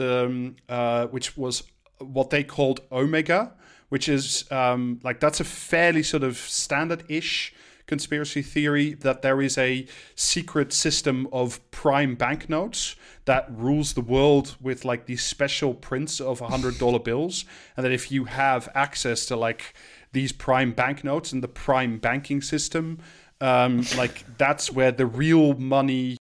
what they called Omega, which is like that's a fairly sort of standard-ish conspiracy theory that there is a secret system of prime banknotes that rules the world with like these special prints of $100 bills, and that if you have access to like these prime banknotes and the prime banking system, like that's where the real money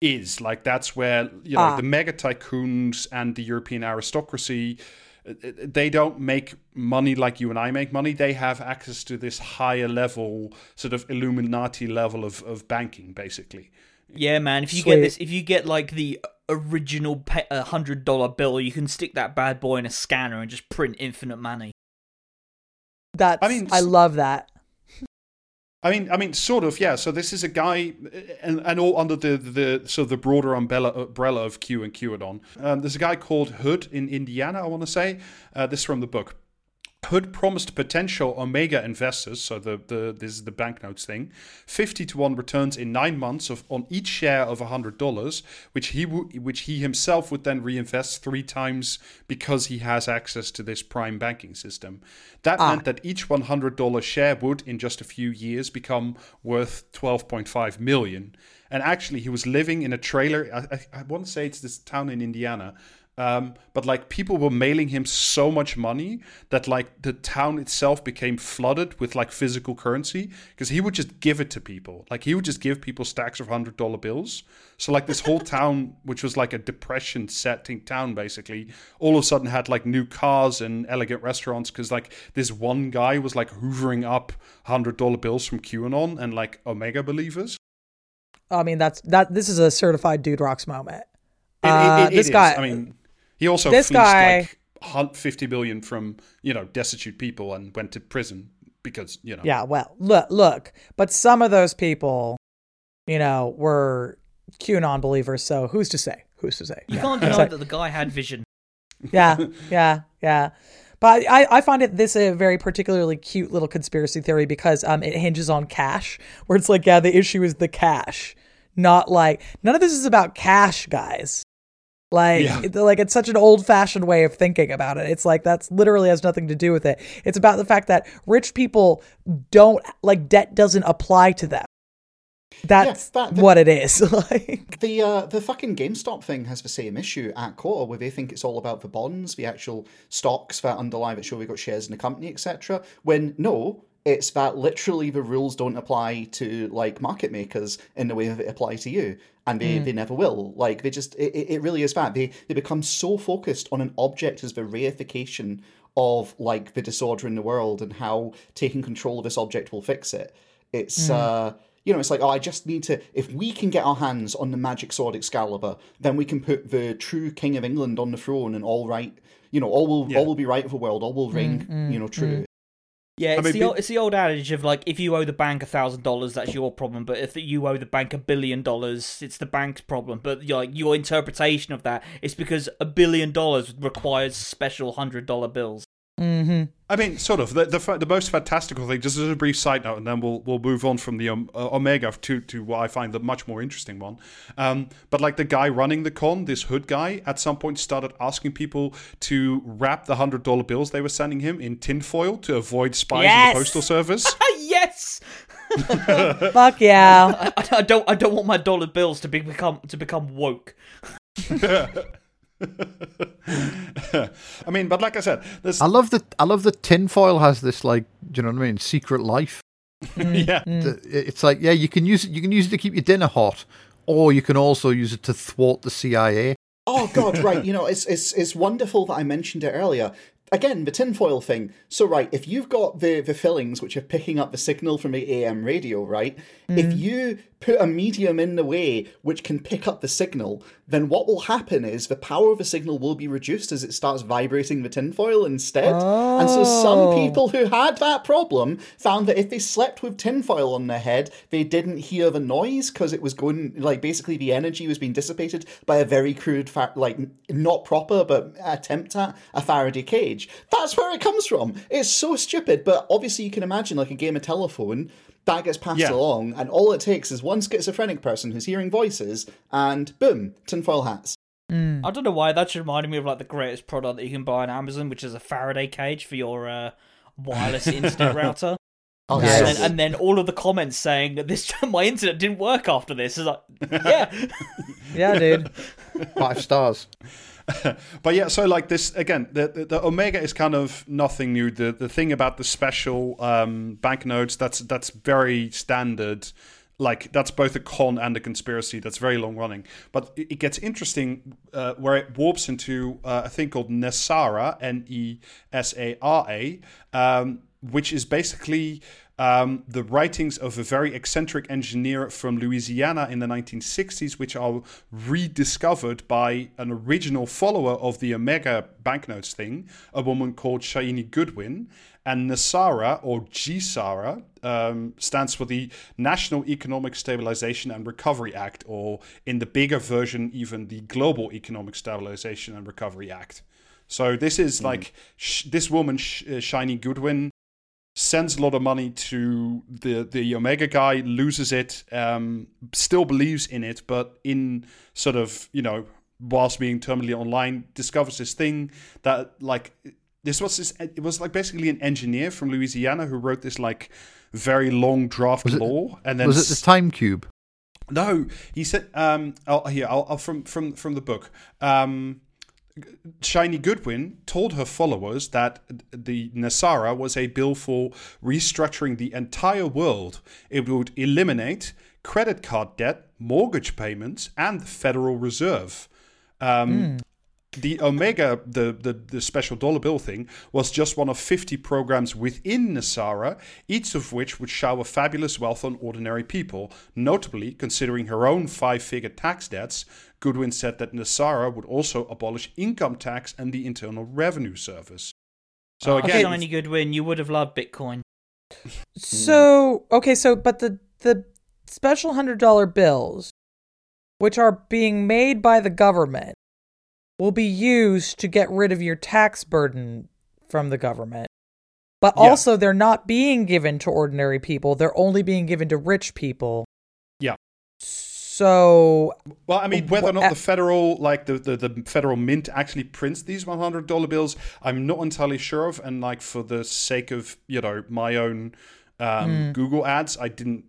is. Like that's where, you know, the mega tycoons and the European aristocracy, they don't make money like you and I make money. They have access to this higher level, sort of Illuminati level of banking, basically. Yeah, man. If you get this, if you get like the original $100 bill, you can stick that bad boy in a scanner and just print infinite money. That's, I mean, I love that. I mean, sort of, yeah. So this is a guy, and all under the sort of the broader umbrella of Q and QAnon. There's a guy called Hood in Indiana, I want to say. This is from the book. Hood promised potential Omega investors, so this is the banknotes thing, 50-to-1 returns in 9 months on each share of $100, which he himself would then reinvest 3 times because he has access to this prime banking system. That meant that each $100 share would, in just a few years, become worth $12.5 million. And actually, he was living in a trailer. I want to say it's this town in Indiana. But like people were mailing him so much money that like the town itself became flooded with like physical currency, because he would just give it to people. Like he would just give people stacks of $100 bills. So like this whole town, which was like a depression setting town, basically all of a sudden had like new cars and elegant restaurants. Cause like this one guy was like hoovering up $100 bills from QAnon and like Omega believers. I mean, this is a certified dude rocks moment. This guy, I mean, he also fleeced like 50 billion from, you know, destitute people and went to prison because, you know. Yeah, well, look, but some of those people, you know, were QAnon believers. So who's to say? Who's to say? You can't deny that the guy had vision. Yeah. But I find this a very particularly cute little conspiracy theory because it hinges on cash, where it's like, yeah, the issue is the cash. Not like, none of this is about cash, guys. Like, yeah. Like it's such an old-fashioned way of thinking about it. It's like that's literally has nothing to do with it. It's about the fact that rich people don't like debt doesn't apply to them. That's what it is. Like the fucking GameStop thing has the same issue at core, where they think it's all about the bonds, the actual stocks that underlie that. Sure, we got shares in the company, etc. When no. It's that literally the rules don't apply to like market makers in the way that they apply to you. And they never will. Like they just, it really is that. They become so focused on an object as the reification of like the disorder in the world and how taking control of this object will fix it. It's, you know, it's like, oh, I just need to, if we can get our hands on the magic sword Excalibur, then we can put the true King of England on the throne and all right, you know, all will be right for the world. All will ring, you know, true. Yeah, it's the old adage of like, if you owe the bank $1,000, that's your problem. But if you owe the bank $1 billion, it's the bank's problem. But like your interpretation of that is because $1 billion requires special $100 bills. Mm-hmm. I mean, sort of the most fantastical thing. Just as a brief side note, and then we'll move on from the Omega to what I find the much more interesting one. But like the guy running the con, this Hood guy, at some point started asking people to wrap the $100 bills they were sending him in tinfoil to avoid spies in the postal service. Yes. Fuck yeah! I don't want my dollar bills to become woke. I mean, but like I said, I love the tinfoil has this, like, do you know what I mean, secret life. Yeah, it's like, yeah, you can use it to keep your dinner hot, or you can also use it to thwart the CIA. Oh god, right. You know, it's wonderful that I mentioned it earlier. Again, the tinfoil thing. So, right, if you've got the fillings, which are picking up the signal from the AM radio, right? Mm. If you put a medium in the way which can pick up the signal, then what will happen is the power of the signal will be reduced as it starts vibrating the tinfoil instead. Oh. And so some people who had that problem found that if they slept with tinfoil on their head, they didn't hear the noise because it was going, like, basically the energy was being dissipated by a very crude, like, not proper, but attempt at a Faraday cage. That's where it comes from. It's so stupid, but obviously you can imagine, like, a game of telephone that gets passed along, and all it takes is one schizophrenic person who's hearing voices, and boom, tinfoil hats. I don't know why that's reminding me of, like, the greatest product that you can buy on Amazon, which is a Faraday cage for your wireless internet router. Oh, yes. And then all of the comments saying that this my internet didn't work after this. It's like, yeah. Yeah, dude. 5 stars. But yeah, so like this, again, the Omega is kind of nothing new. The thing about the special banknotes, that's very standard. Like, that's both a con and a conspiracy that's very long running. But it gets interesting where it warps into a thing called Nesara, N-E-S-A-R-A, which is basically the writings of a very eccentric engineer from Louisiana in the 1960s, which are rediscovered by an original follower of the Omega banknotes thing, a woman called Shaini Goodwin. And Nesara, or GSARA, stands for the National Economic Stabilization and Recovery Act, or in the bigger version, even the Global Economic Stabilization and Recovery Act. So this is like this woman, Shiny Goodwin, sends a lot of money to the Omega guy, loses it, still believes in it, but in sort of, you know, whilst being terminally online, discovers this thing that like it was like basically an engineer from Louisiana who wrote this like very long draft law, and then was it the time cube? No, he said from the book. Shiny Goodwin told her followers that the Nasara was a bill for restructuring the entire world. It would eliminate credit card debt, mortgage payments, and the Federal Reserve. The Omega, the special dollar bill thing, was just one of 50 programs within Nasara, each of which would shower fabulous wealth on ordinary people. Notably, considering her own five-figure tax debts, Goodwin said that Nasara would also abolish income tax and the Internal Revenue Service. So again, Shiny Goodwin, you would have loved Bitcoin. But the special $100 bills, which are being made by the government, will be used to get rid of your tax burden from the government. But also they're not being given to ordinary people. They're only being given to rich people. Yeah. So... Well, I mean, whether or not the federal, like the federal mint actually prints these $100 bills, I'm not entirely sure of. And like for the sake of, you know, my own Google ads, I didn't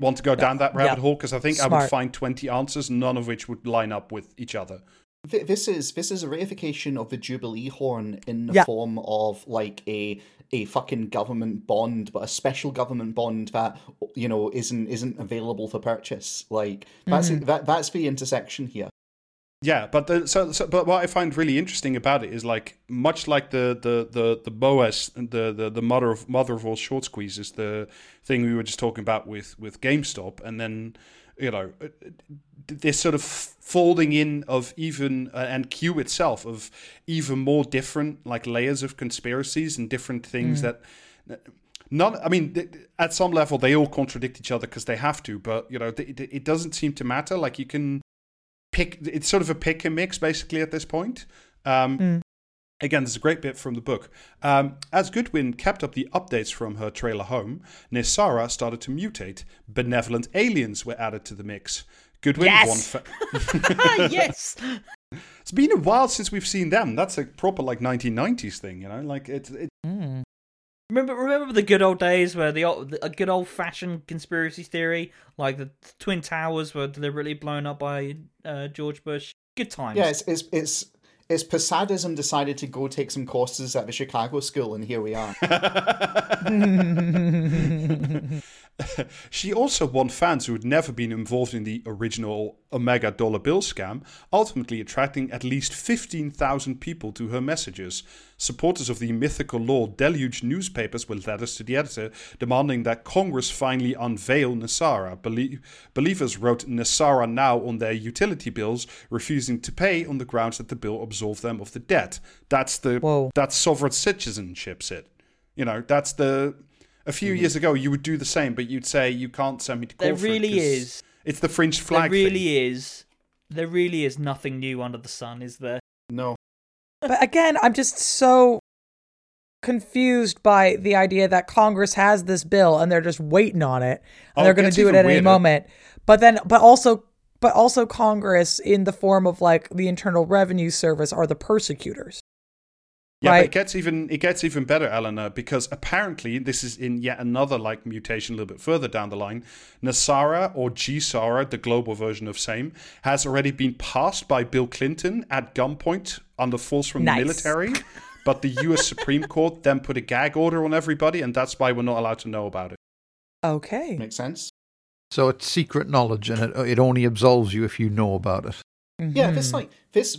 want to go down that rabbit hole because I think I would find 20 answers, none of which would line up with each other. This is a reification of the Jubilee horn in the form of like a fucking government bond, but a special government bond that, you know, isn't available for purchase. Like that's the intersection here. Yeah, but but what I find really interesting about it is like much like the Boas, the mother of all short squeezes, the thing we were just talking about with GameStop, and then, you know, this sort of folding in of even and Q itself of even more different like layers of conspiracies and different things that not. I mean, at some level they all contradict each other because they have to, but you know, it doesn't seem to matter. Like you can pick. It's sort of a pick and mix basically at this point. Again, this is a great bit from the book. As Goodwin kept up the updates from her trailer home, Nasara started to mutate. Benevolent aliens were added to the mix. Goodwin won. Yes! It's been a while since we've seen them. That's a proper, like, 1990s thing, you know? Like, it's... Remember the good old days where a good old-fashioned conspiracy theory, like the Twin Towers were deliberately blown up by George Bush? Good times. Yeah, it's Posadism decided to go take some courses at the Chicago school, and here we are. She also won fans who had never been involved in the original Omega dollar bill scam, ultimately attracting at least 15,000 people to her messages. Supporters of the mythical law deluged newspapers with letters to the editor demanding that Congress finally unveil Nasara. Believers wrote Nasara now on their utility bills, refusing to pay on the grounds that the bill absolved them of the debt. That's sovereign citizenship shit. You know, that's the... A few years ago, you would do the same, but you'd say you can't send me to court. There really is. It's the French flag. There really thing. Is. There really is nothing new under the sun, is there? No. But again, I'm just so confused by the idea that Congress has this bill and they're just waiting on it, and they're going to do it at any moment. But also, Congress, in the form of like the Internal Revenue Service, are the persecutors. Yeah, right. But it gets even better, Eleanor, because apparently this is in yet another like mutation a little bit further down the line. Nasara, or G-Sara, the global version of same, has already been passed by Bill Clinton at gunpoint under force from the military. But the US Supreme Court then put a gag order on everybody, and that's why we're not allowed to know about it. Okay. Makes sense. So it's secret knowledge, and it only absolves you if you know about it. Mm-hmm. Yeah, this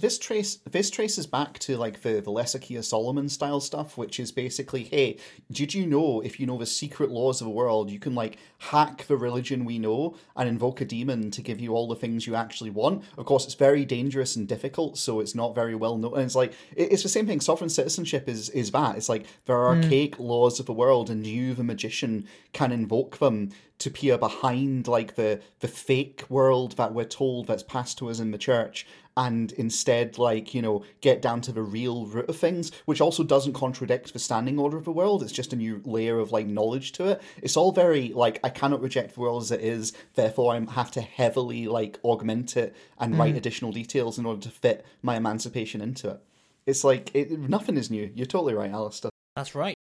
traces back to like the Lesser Keir Solomon style stuff, which is basically, hey, did you know if you know the secret laws of the world, you can like hack the religion we know and invoke a demon to give you all the things you actually want? Of course, it's very dangerous and difficult, so it's not very well known. And it's like it's the same thing. Sovereign citizenship is that. It's like there are archaic laws of the world, and you, the magician, can invoke them to peer behind like the fake world that we're told that's passed to us in the church and instead, like, you know, get down to the real root of things, which also doesn't contradict the standing order of the world. It's just a new layer of, like, knowledge to it. It's all very, like, I cannot reject the world as it is, therefore I have to heavily, like, augment it and write additional details in order to fit my emancipation into it. It's like, nothing is new. You're totally right, Alasdair. That's right.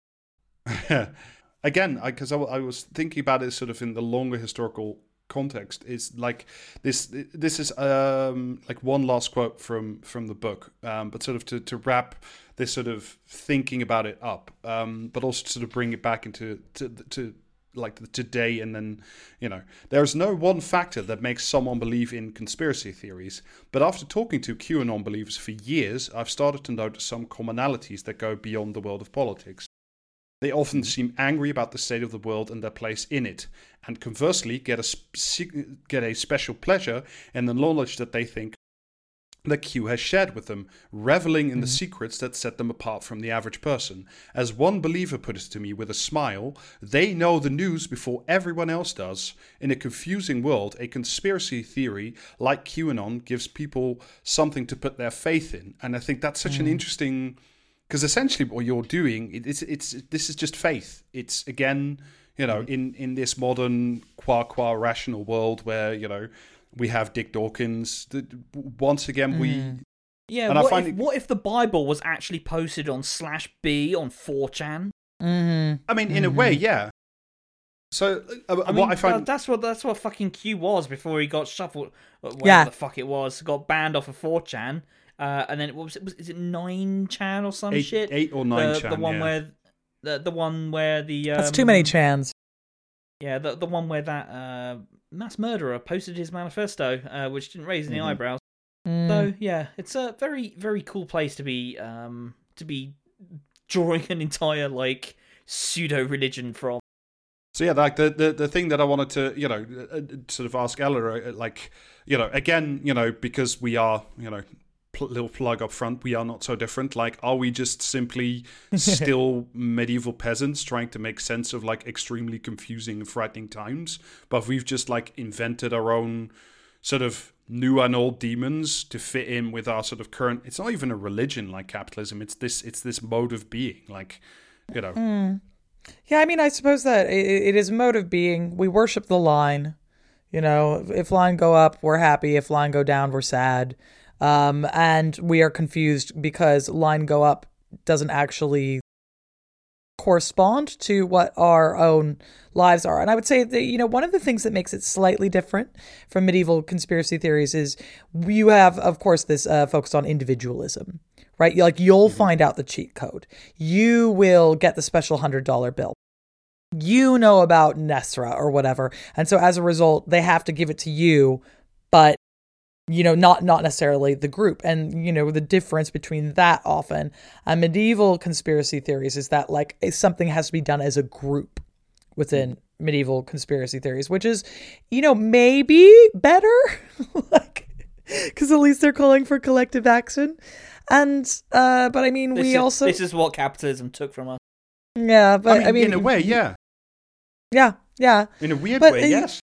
Again, because I was thinking about it sort of in the longer historical context. It's like this is like one last quote from the book, but sort of to wrap this sort of thinking about it up, but also to sort of bring it back into to like the today. And then, you know, there's no one factor that makes someone believe in conspiracy theories, but after talking to QAnon believers for years, I've started to notice some commonalities that go beyond the world of politics. They often seem angry about the state of the world and their place in it, and conversely get a special pleasure in the knowledge that they think that Q has shared with them, reveling in the secrets that set them apart from the average person. As one believer put it to me with a smile, they know the news before everyone else does. In a confusing world, a conspiracy theory like QAnon gives people something to put their faith in. And I think that's such an interesting... Because essentially what you're doing, this is just faith. It's, again, you know, in this modern qua rational world where, you know, we have Dick Dawkins. Once again, Yeah, and what if the Bible was actually posted on /B on 4chan? Mm-hmm. I mean, in a way, yeah. So that's what fucking Q was before he got shuffled. The fuck it was. Got banned off of 4chan. And then what was it? Is it 9chan or some shit? 8 or 9chan. The one where the that's too many chans. Yeah, the one where that mass murderer posted his manifesto, which didn't raise any eyebrows. So yeah, it's a very, very cool place to be drawing an entire like pseudo religion from. So yeah, like the thing that I wanted to, you know, sort of ask Eleanor, like, you know, again, you know, because we are, you know. Little plug up front, we are not so different. Like, are we just simply still medieval peasants trying to make sense of like extremely confusing and frightening times, but we've just like invented our own sort of new and old demons to fit in with our sort of current? It's not even a religion like capitalism, it's this mode of being, like, you know. Yeah, I mean, I suppose that it is a mode of being. We worship the line, you know. If line go up, we're happy. If line go down, we're sad. And we are confused because line go up doesn't actually correspond to what our own lives are. And I would say that, you know, one of the things that makes it slightly different from medieval conspiracy theories is you have, of course, this focus on individualism, right? Like, you'll find out the cheat code. You will get the special $100 bill. You know about Nesra or whatever. And so as a result, they have to give it to you, but you know, not necessarily the group. And, you know, the difference between that often and medieval conspiracy theories is that, like, something has to be done as a group within medieval conspiracy theories, which is, you know, maybe better, like, because at least they're calling for collective action. And, but I mean, this is what capitalism took from us. Yeah, but I mean in a way, yeah. Yeah, yeah. In a weird way, yes.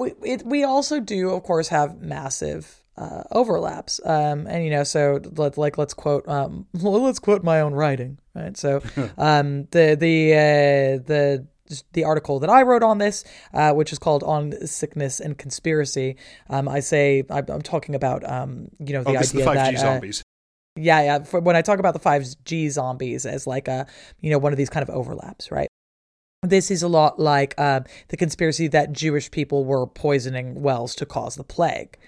We also do, of course, have massive overlaps, and you know, so let's quote my own writing, right? So the article that I wrote on this, which is called "On Sickness and Conspiracy," I say I'm talking about you know, the idea the 5G that zombies. Yeah. When I talk about the 5G zombies as like a, you know, one of these kind of overlaps, right? This is a lot like the conspiracy that Jewish people were poisoning wells to cause the plague.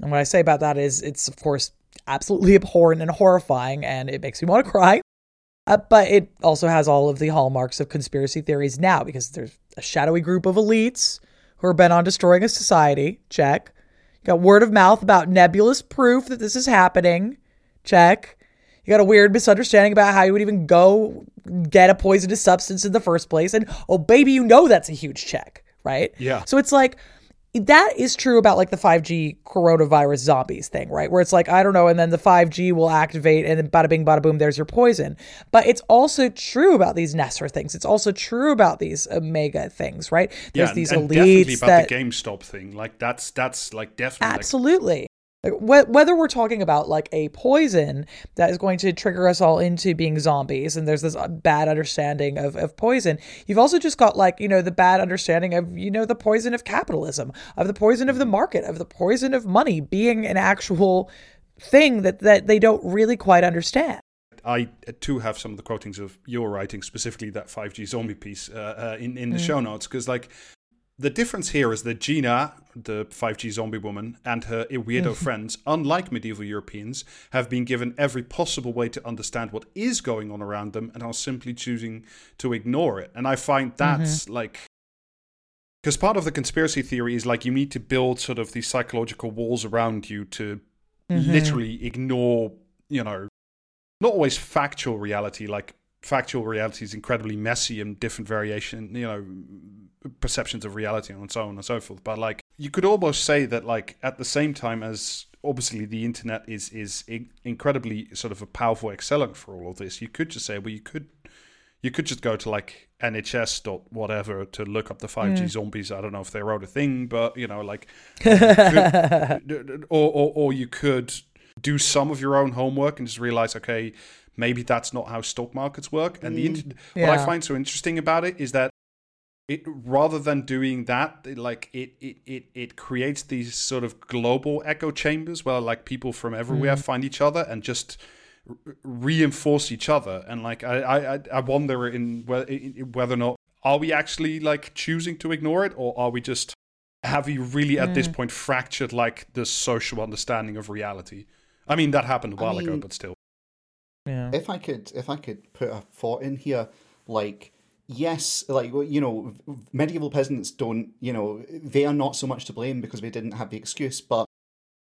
And what I say about that is it's, of course, absolutely abhorrent and horrifying, and it makes me want to cry. But it also has all of the hallmarks of conspiracy theories now, because there's a shadowy group of elites who are bent on destroying a society. Check. You got word of mouth about nebulous proof that this is happening. Check. You got a weird misunderstanding about how you would even go get a poisonous substance in the first place. And, oh, baby, you know that's a huge check, right? Yeah. So it's like, that is true about, like, the 5G coronavirus zombies thing, right? Where it's like, I don't know, and then the 5G will activate, and then bada bing, bada boom, there's your poison. But it's also true about these Nestor things. It's also true about these Omega things, right? There's these elites, definitely about the GameStop thing. Like, that's like, definitely. Absolutely. Like- Like, whether we're talking about like a poison that is going to trigger us all into being zombies, and there's this bad understanding of poison, you've also just got like, you know, the bad understanding of, you know, the poison of capitalism, of the poison of the market, of the poison of money being an actual thing that they don't really quite understand. I too have some of the quotings of your writing, specifically that 5G zombie piece in the show notes, because like, the difference here is that Gina, the 5G zombie woman, and her weirdo friends, unlike medieval Europeans, have been given every possible way to understand what is going on around them and are simply choosing to ignore it. And I find that's like... because part of the conspiracy theory is like you need to build sort of these psychological walls around you to literally ignore, you know, not always factual reality. Like, factual reality is incredibly messy and different variation, you know... perceptions of reality and so on and so forth, but like you could almost say that like at the same time as obviously the internet is incredibly sort of a powerful accelerant for all of this, you could just say, well, you could just go to like nhs.whatever to look up the 5G zombies. I don't know if they wrote a thing, but you know, like or you could do some of your own homework and just realize, okay, maybe that's not how stock markets work. And what I find so interesting about it is that rather than doing that, it creates these sort of global echo chambers where like people from everywhere find each other and just reinforce each other. And like I wonder whether or not, are we actually like choosing to ignore it, or are we just, have we really at this point fractured like the social understanding of reality? I mean, that happened a while ago, but still. Yeah. If I could put a thought in here, like. Yes, like, you know, medieval peasants don't, you know, they are not so much to blame because they didn't have the excuse. But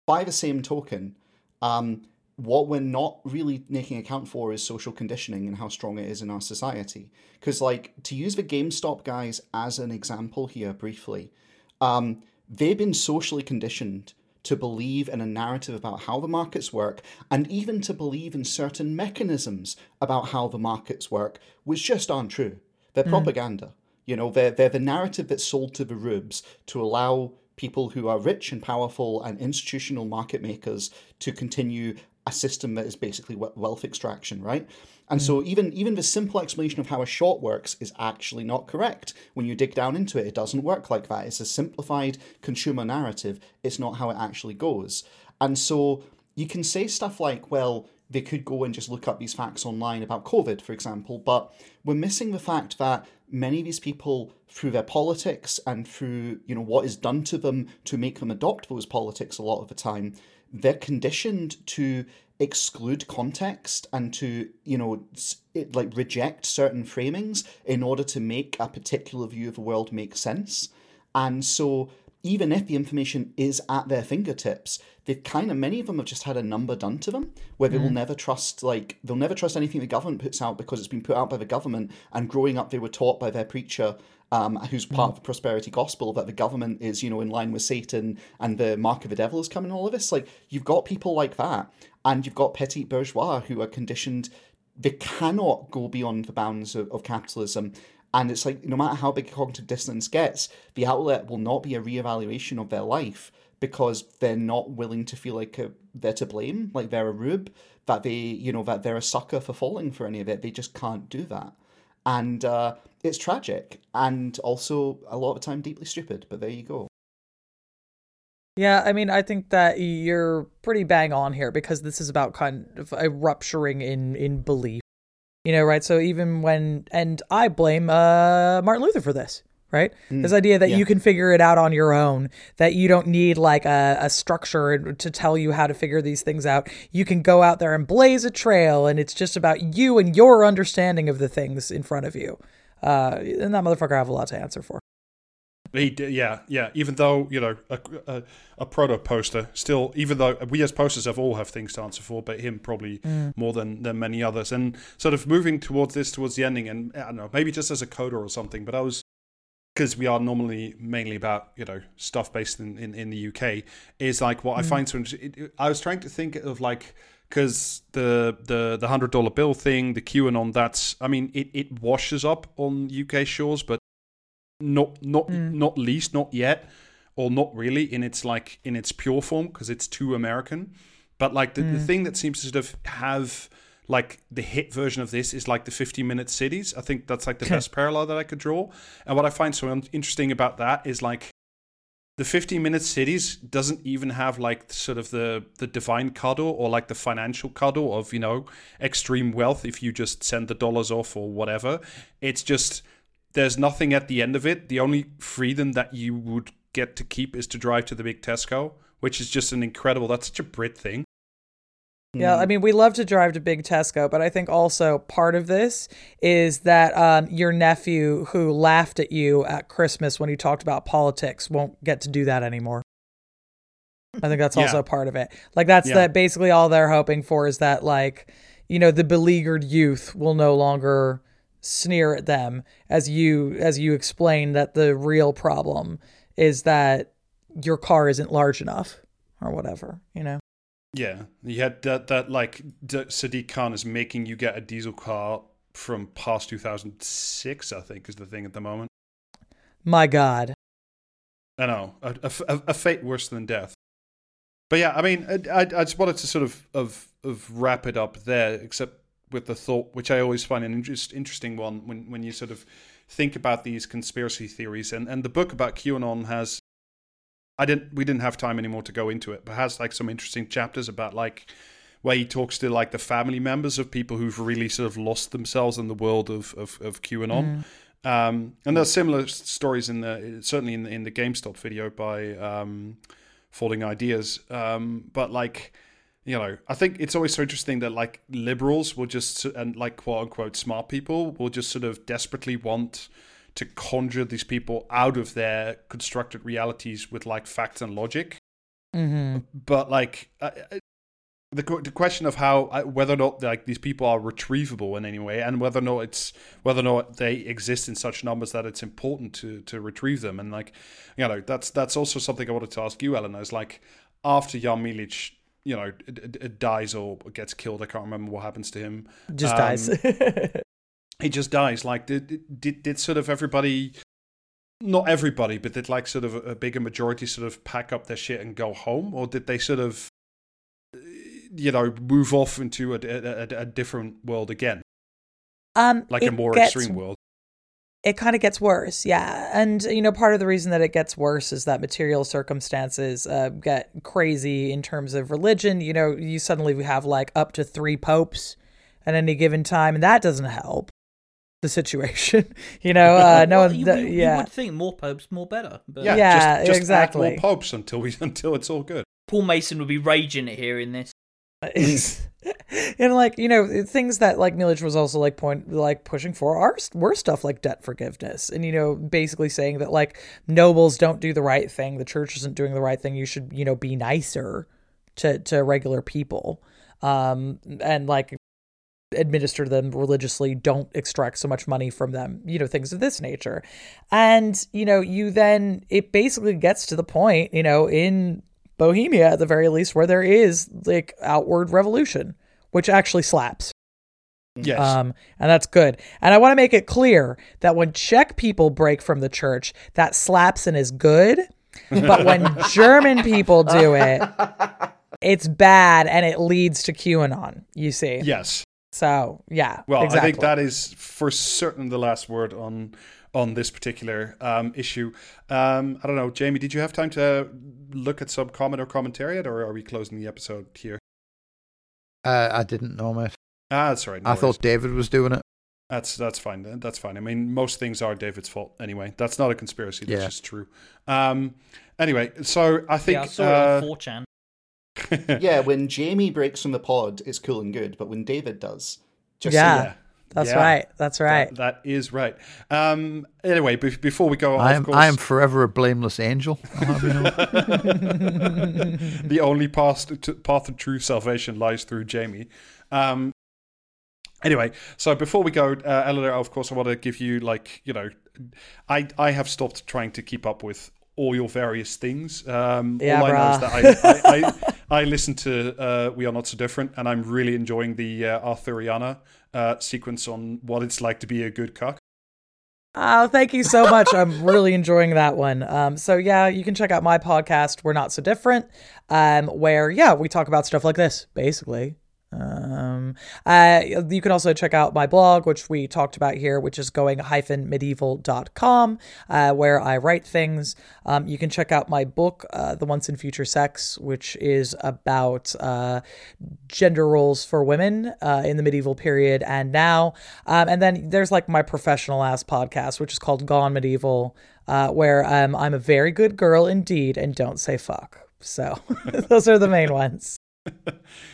by the same token, what we're not really making account for is social conditioning and how strong it is in our society. Because, like, to use the GameStop guys as an example here briefly, they've been socially conditioned to believe in a narrative about how the markets work, and even to believe in certain mechanisms about how the markets work, which just aren't true. They're propaganda. You know, they're the narrative that's sold to the rubes to allow people who are rich and powerful and institutional market makers to continue a system that is basically wealth extraction, right? And so even the simple explanation of how a short works is actually not correct. When you dig down into it, it doesn't work like that. It's a simplified consumer narrative. It's not how it actually goes. And so you can say stuff like, well, they could go and just look up these facts online about COVID, for example, but we're missing the fact that many of these people, through their politics and through, you know, what is done to them to make them adopt those politics a lot of the time, they're conditioned to exclude context and to, you know, reject certain framings in order to make a particular view of the world make sense. And so even if the information is at their fingertips, they've kind of, many of them have just had a number done to them where they will never trust, like, they'll never trust anything the government puts out because it's been put out by the government. And growing up, they were taught by their preacher, who's part of the prosperity gospel, that the government is, you know, in line with Satan and the mark of the devil is coming, all of this. Like, you've got people like that, and you've got petite bourgeois who are conditioned, they cannot go beyond the bounds of capitalism. And it's like, no matter how big cognitive dissonance gets, the outlet will not be a reevaluation of their life, because they're not willing to feel like they're to blame, like they're a rube, that they, you know, that they're a sucker for falling for any of it. They just can't do that. And it's tragic, and also a lot of the time deeply stupid, but there you go. Yeah, I mean, I think that you're pretty bang on here, because this is about kind of a rupturing in belief, you know, right? So even when, and I blame Martin Luther for this. Right? This idea that you can figure it out on your own, that you don't need like a structure to tell you how to figure these things out. You can go out there and blaze a trail, and it's just about you and your understanding of the things in front of you. And that motherfucker have a lot to answer for. He did. Even though, you know, a proto poster, still, even though we as posters all have things to answer for, but him probably more than many others. And sort of moving towards the ending, and I don't know, maybe just as a coder or something, but I was, because we are normally mainly about, you know, stuff based in the UK, is like what I find so interesting. I was trying to think of like, because the $100 bill thing, the QAnon, that's, I mean, it washes up on UK shores, but not least, not yet, or not really in its like in its pure form because it's too American. But like the thing that seems to sort of have like the hit version of this is like the 50-minute cities. I think that's like the best parallel that I could draw. And what I find so interesting about that is like the 50-minute cities doesn't even have like sort of the divine cuddle or like the financial cuddle of, you know, extreme wealth if you just send the dollars off or whatever. It's just there's nothing at the end of it. The only freedom that you would get to keep is to drive to the big Tesco, which is just an incredible, that's such a Brit thing. Yeah, I mean, we love to drive to big Tesco, but I think also part of this is that your nephew who laughed at you at Christmas when you talked about politics won't get to do that anymore. I think that's also part of it. Like that's that basically all they're hoping for is that like, you know, the beleaguered youth will no longer sneer at them as you explain that the real problem is that your car isn't large enough or whatever, you know. Yeah, you had that like Sadiq Khan is making you get a diesel car from past 2006, I think, is the thing at the moment. My God. I know, a fate worse than death. But yeah, I mean, I just wanted to sort of wrap it up there, except with the thought, which I always find an interesting one when you sort of think about these conspiracy theories. And the book about QAnon has... we didn't have time anymore to go into it, but has like some interesting chapters about like where he talks to like the family members of people who've really sort of lost themselves in the world of QAnon. And there's similar stories in the GameStop video by Folding Ideas. But like, you know, I think it's always so interesting that like liberals will just, and like quote unquote smart people will just sort of desperately want to conjure these people out of their constructed realities with like facts and logic. But like the question of how, whether or not like these people are retrievable in any way, and whether or not they exist in such numbers that it's important to retrieve them. And like, you know, that's also something I wanted to ask you, Eleanor, is like after Jan Milic, you know, dies or gets killed, I can't remember what happens to him. Just dies. He just dies. Like, did sort of everybody, not everybody, but did like sort of a bigger majority sort of pack up their shit and go home? Or did they sort of, you know, move off into a different world again? Like a more extreme world. It kind of gets worse, yeah. And, you know, part of the reason that it gets worse is that material circumstances get crazy in terms of religion. You know, you suddenly have like up to 3 popes at any given time, and that doesn't help the situation, you know. You would think more popes, more better. But yeah, just exactly. Add more popes until it's all good. Paul Mason would be raging at hearing this. And like, you know, things that like Milic was also like pushing for were stuff like debt forgiveness, and you know, basically saying that like nobles don't do the right thing, the church isn't doing the right thing. You should, you know, be nicer to regular people, and like administer them religiously, don't extract so much money from them, you know, things of this nature. And, you know, it basically gets to the point, you know, in Bohemia, at the very least, where there is like outward revolution, which actually slaps. Yes. And that's good. And I want to make it clear that when Czech people break from the church, that slaps and is good. But when German people do it, it's bad and it leads to QAnon, you see. Yes. So, yeah, well, exactly. I think that is for certain the last word on this particular issue. I don't know, Jamie, did you have time to look at some comment or commentariat, or are we closing the episode here? I didn't know, mate. Ah, that's right. No worries. Thought David was doing it. That's fine. That's fine. I mean, most things are David's fault anyway. That's not a conspiracy. That's just true. Anyway, so I think... Yeah, I saw it on 4chan. Yeah, when Jamie breaks from the pod, it's cool and good, but when David does, just That's right. That is right. Anyway, before we go on, I am forever a blameless angel. The only path of true salvation lies through Jamie. Anyway, so before we go, Eleanor, of course, I want to give you, like, you know, I have stopped trying to keep up with all your various things. All I know is that I listen to We Are Not So Different, and I'm really enjoying the Arthuriana sequence on what it's like to be a good cuck. Oh, thank you so much. I'm really enjoying that one. So yeah, you can check out my podcast, We're Not So Different, where, yeah, we talk about stuff like this, basically. You can also check out my blog, which we talked about here, which is going-medieval.com, where I write things. You can check out my book, The Once and Future Sex, which is about gender roles for women in the medieval period and now. And then there's like my professional ass podcast, which is called Gone Medieval, where I'm a very good girl indeed and don't say fuck. So those are the main ones.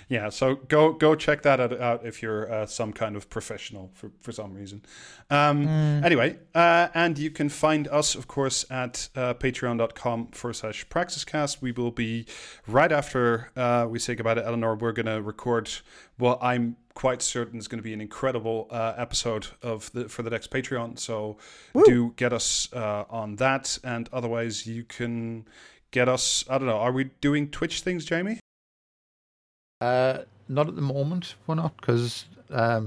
Yeah, so go check that out if you're some kind of professional for some reason. Anyway, and you can find us, of course, at patreon.com/praxiscast. We will be, right after we say goodbye to Eleanor, we're going to record what I'm quite certain is going to be an incredible episode for the next Patreon. So Woo. Do get us on that. And otherwise, you can get us, I don't know, are we doing Twitch things, Jamie? Not at the moment, we're not, because I've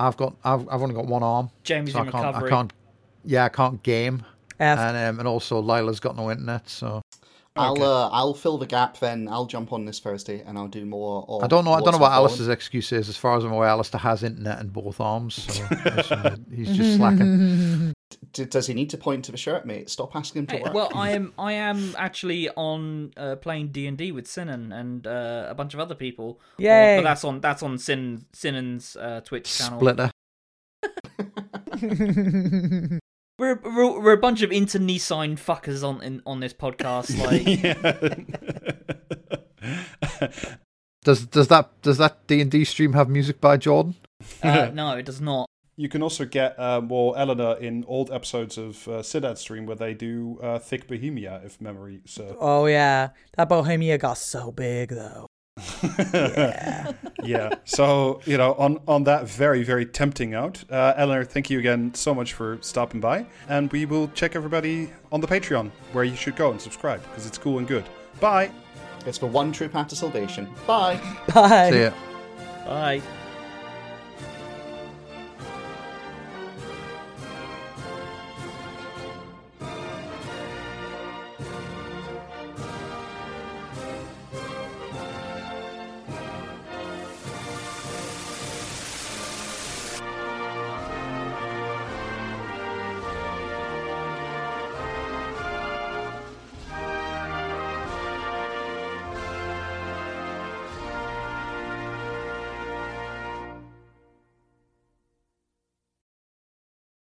only got one arm. James so in recovery. I can't game, and also Lila's got no internet, so. Okay. I'll fill the gap then. I'll jump on this Thursday and I'll do more. I don't know what Alistair's excuse is. As far as I'm aware, Alistair has internet in both arms, so he's just slacking. Does he need to point to the shirt, mate? Stop asking him to work. Well, I am actually on playing D&D with Sinan and a bunch of other people. Yeah, but that's on Sinan's Twitch channel. Splitter. We're a bunch of internecine fuckers on this podcast. Like, does that D&D stream have music by Jordan? No, it does not. You can also get Eleanor in old episodes of Sidad stream where they do Thick Bohemia, if memory serves. Oh yeah, that Bohemia got so big though. Yeah. Yeah. So on that very very tempting out, Eleanor, thank you again so much for stopping by, and we will check everybody on the Patreon where you should go and subscribe because it's cool and good. Bye. It's the one true path to salvation. Bye. Bye. See ya. Bye.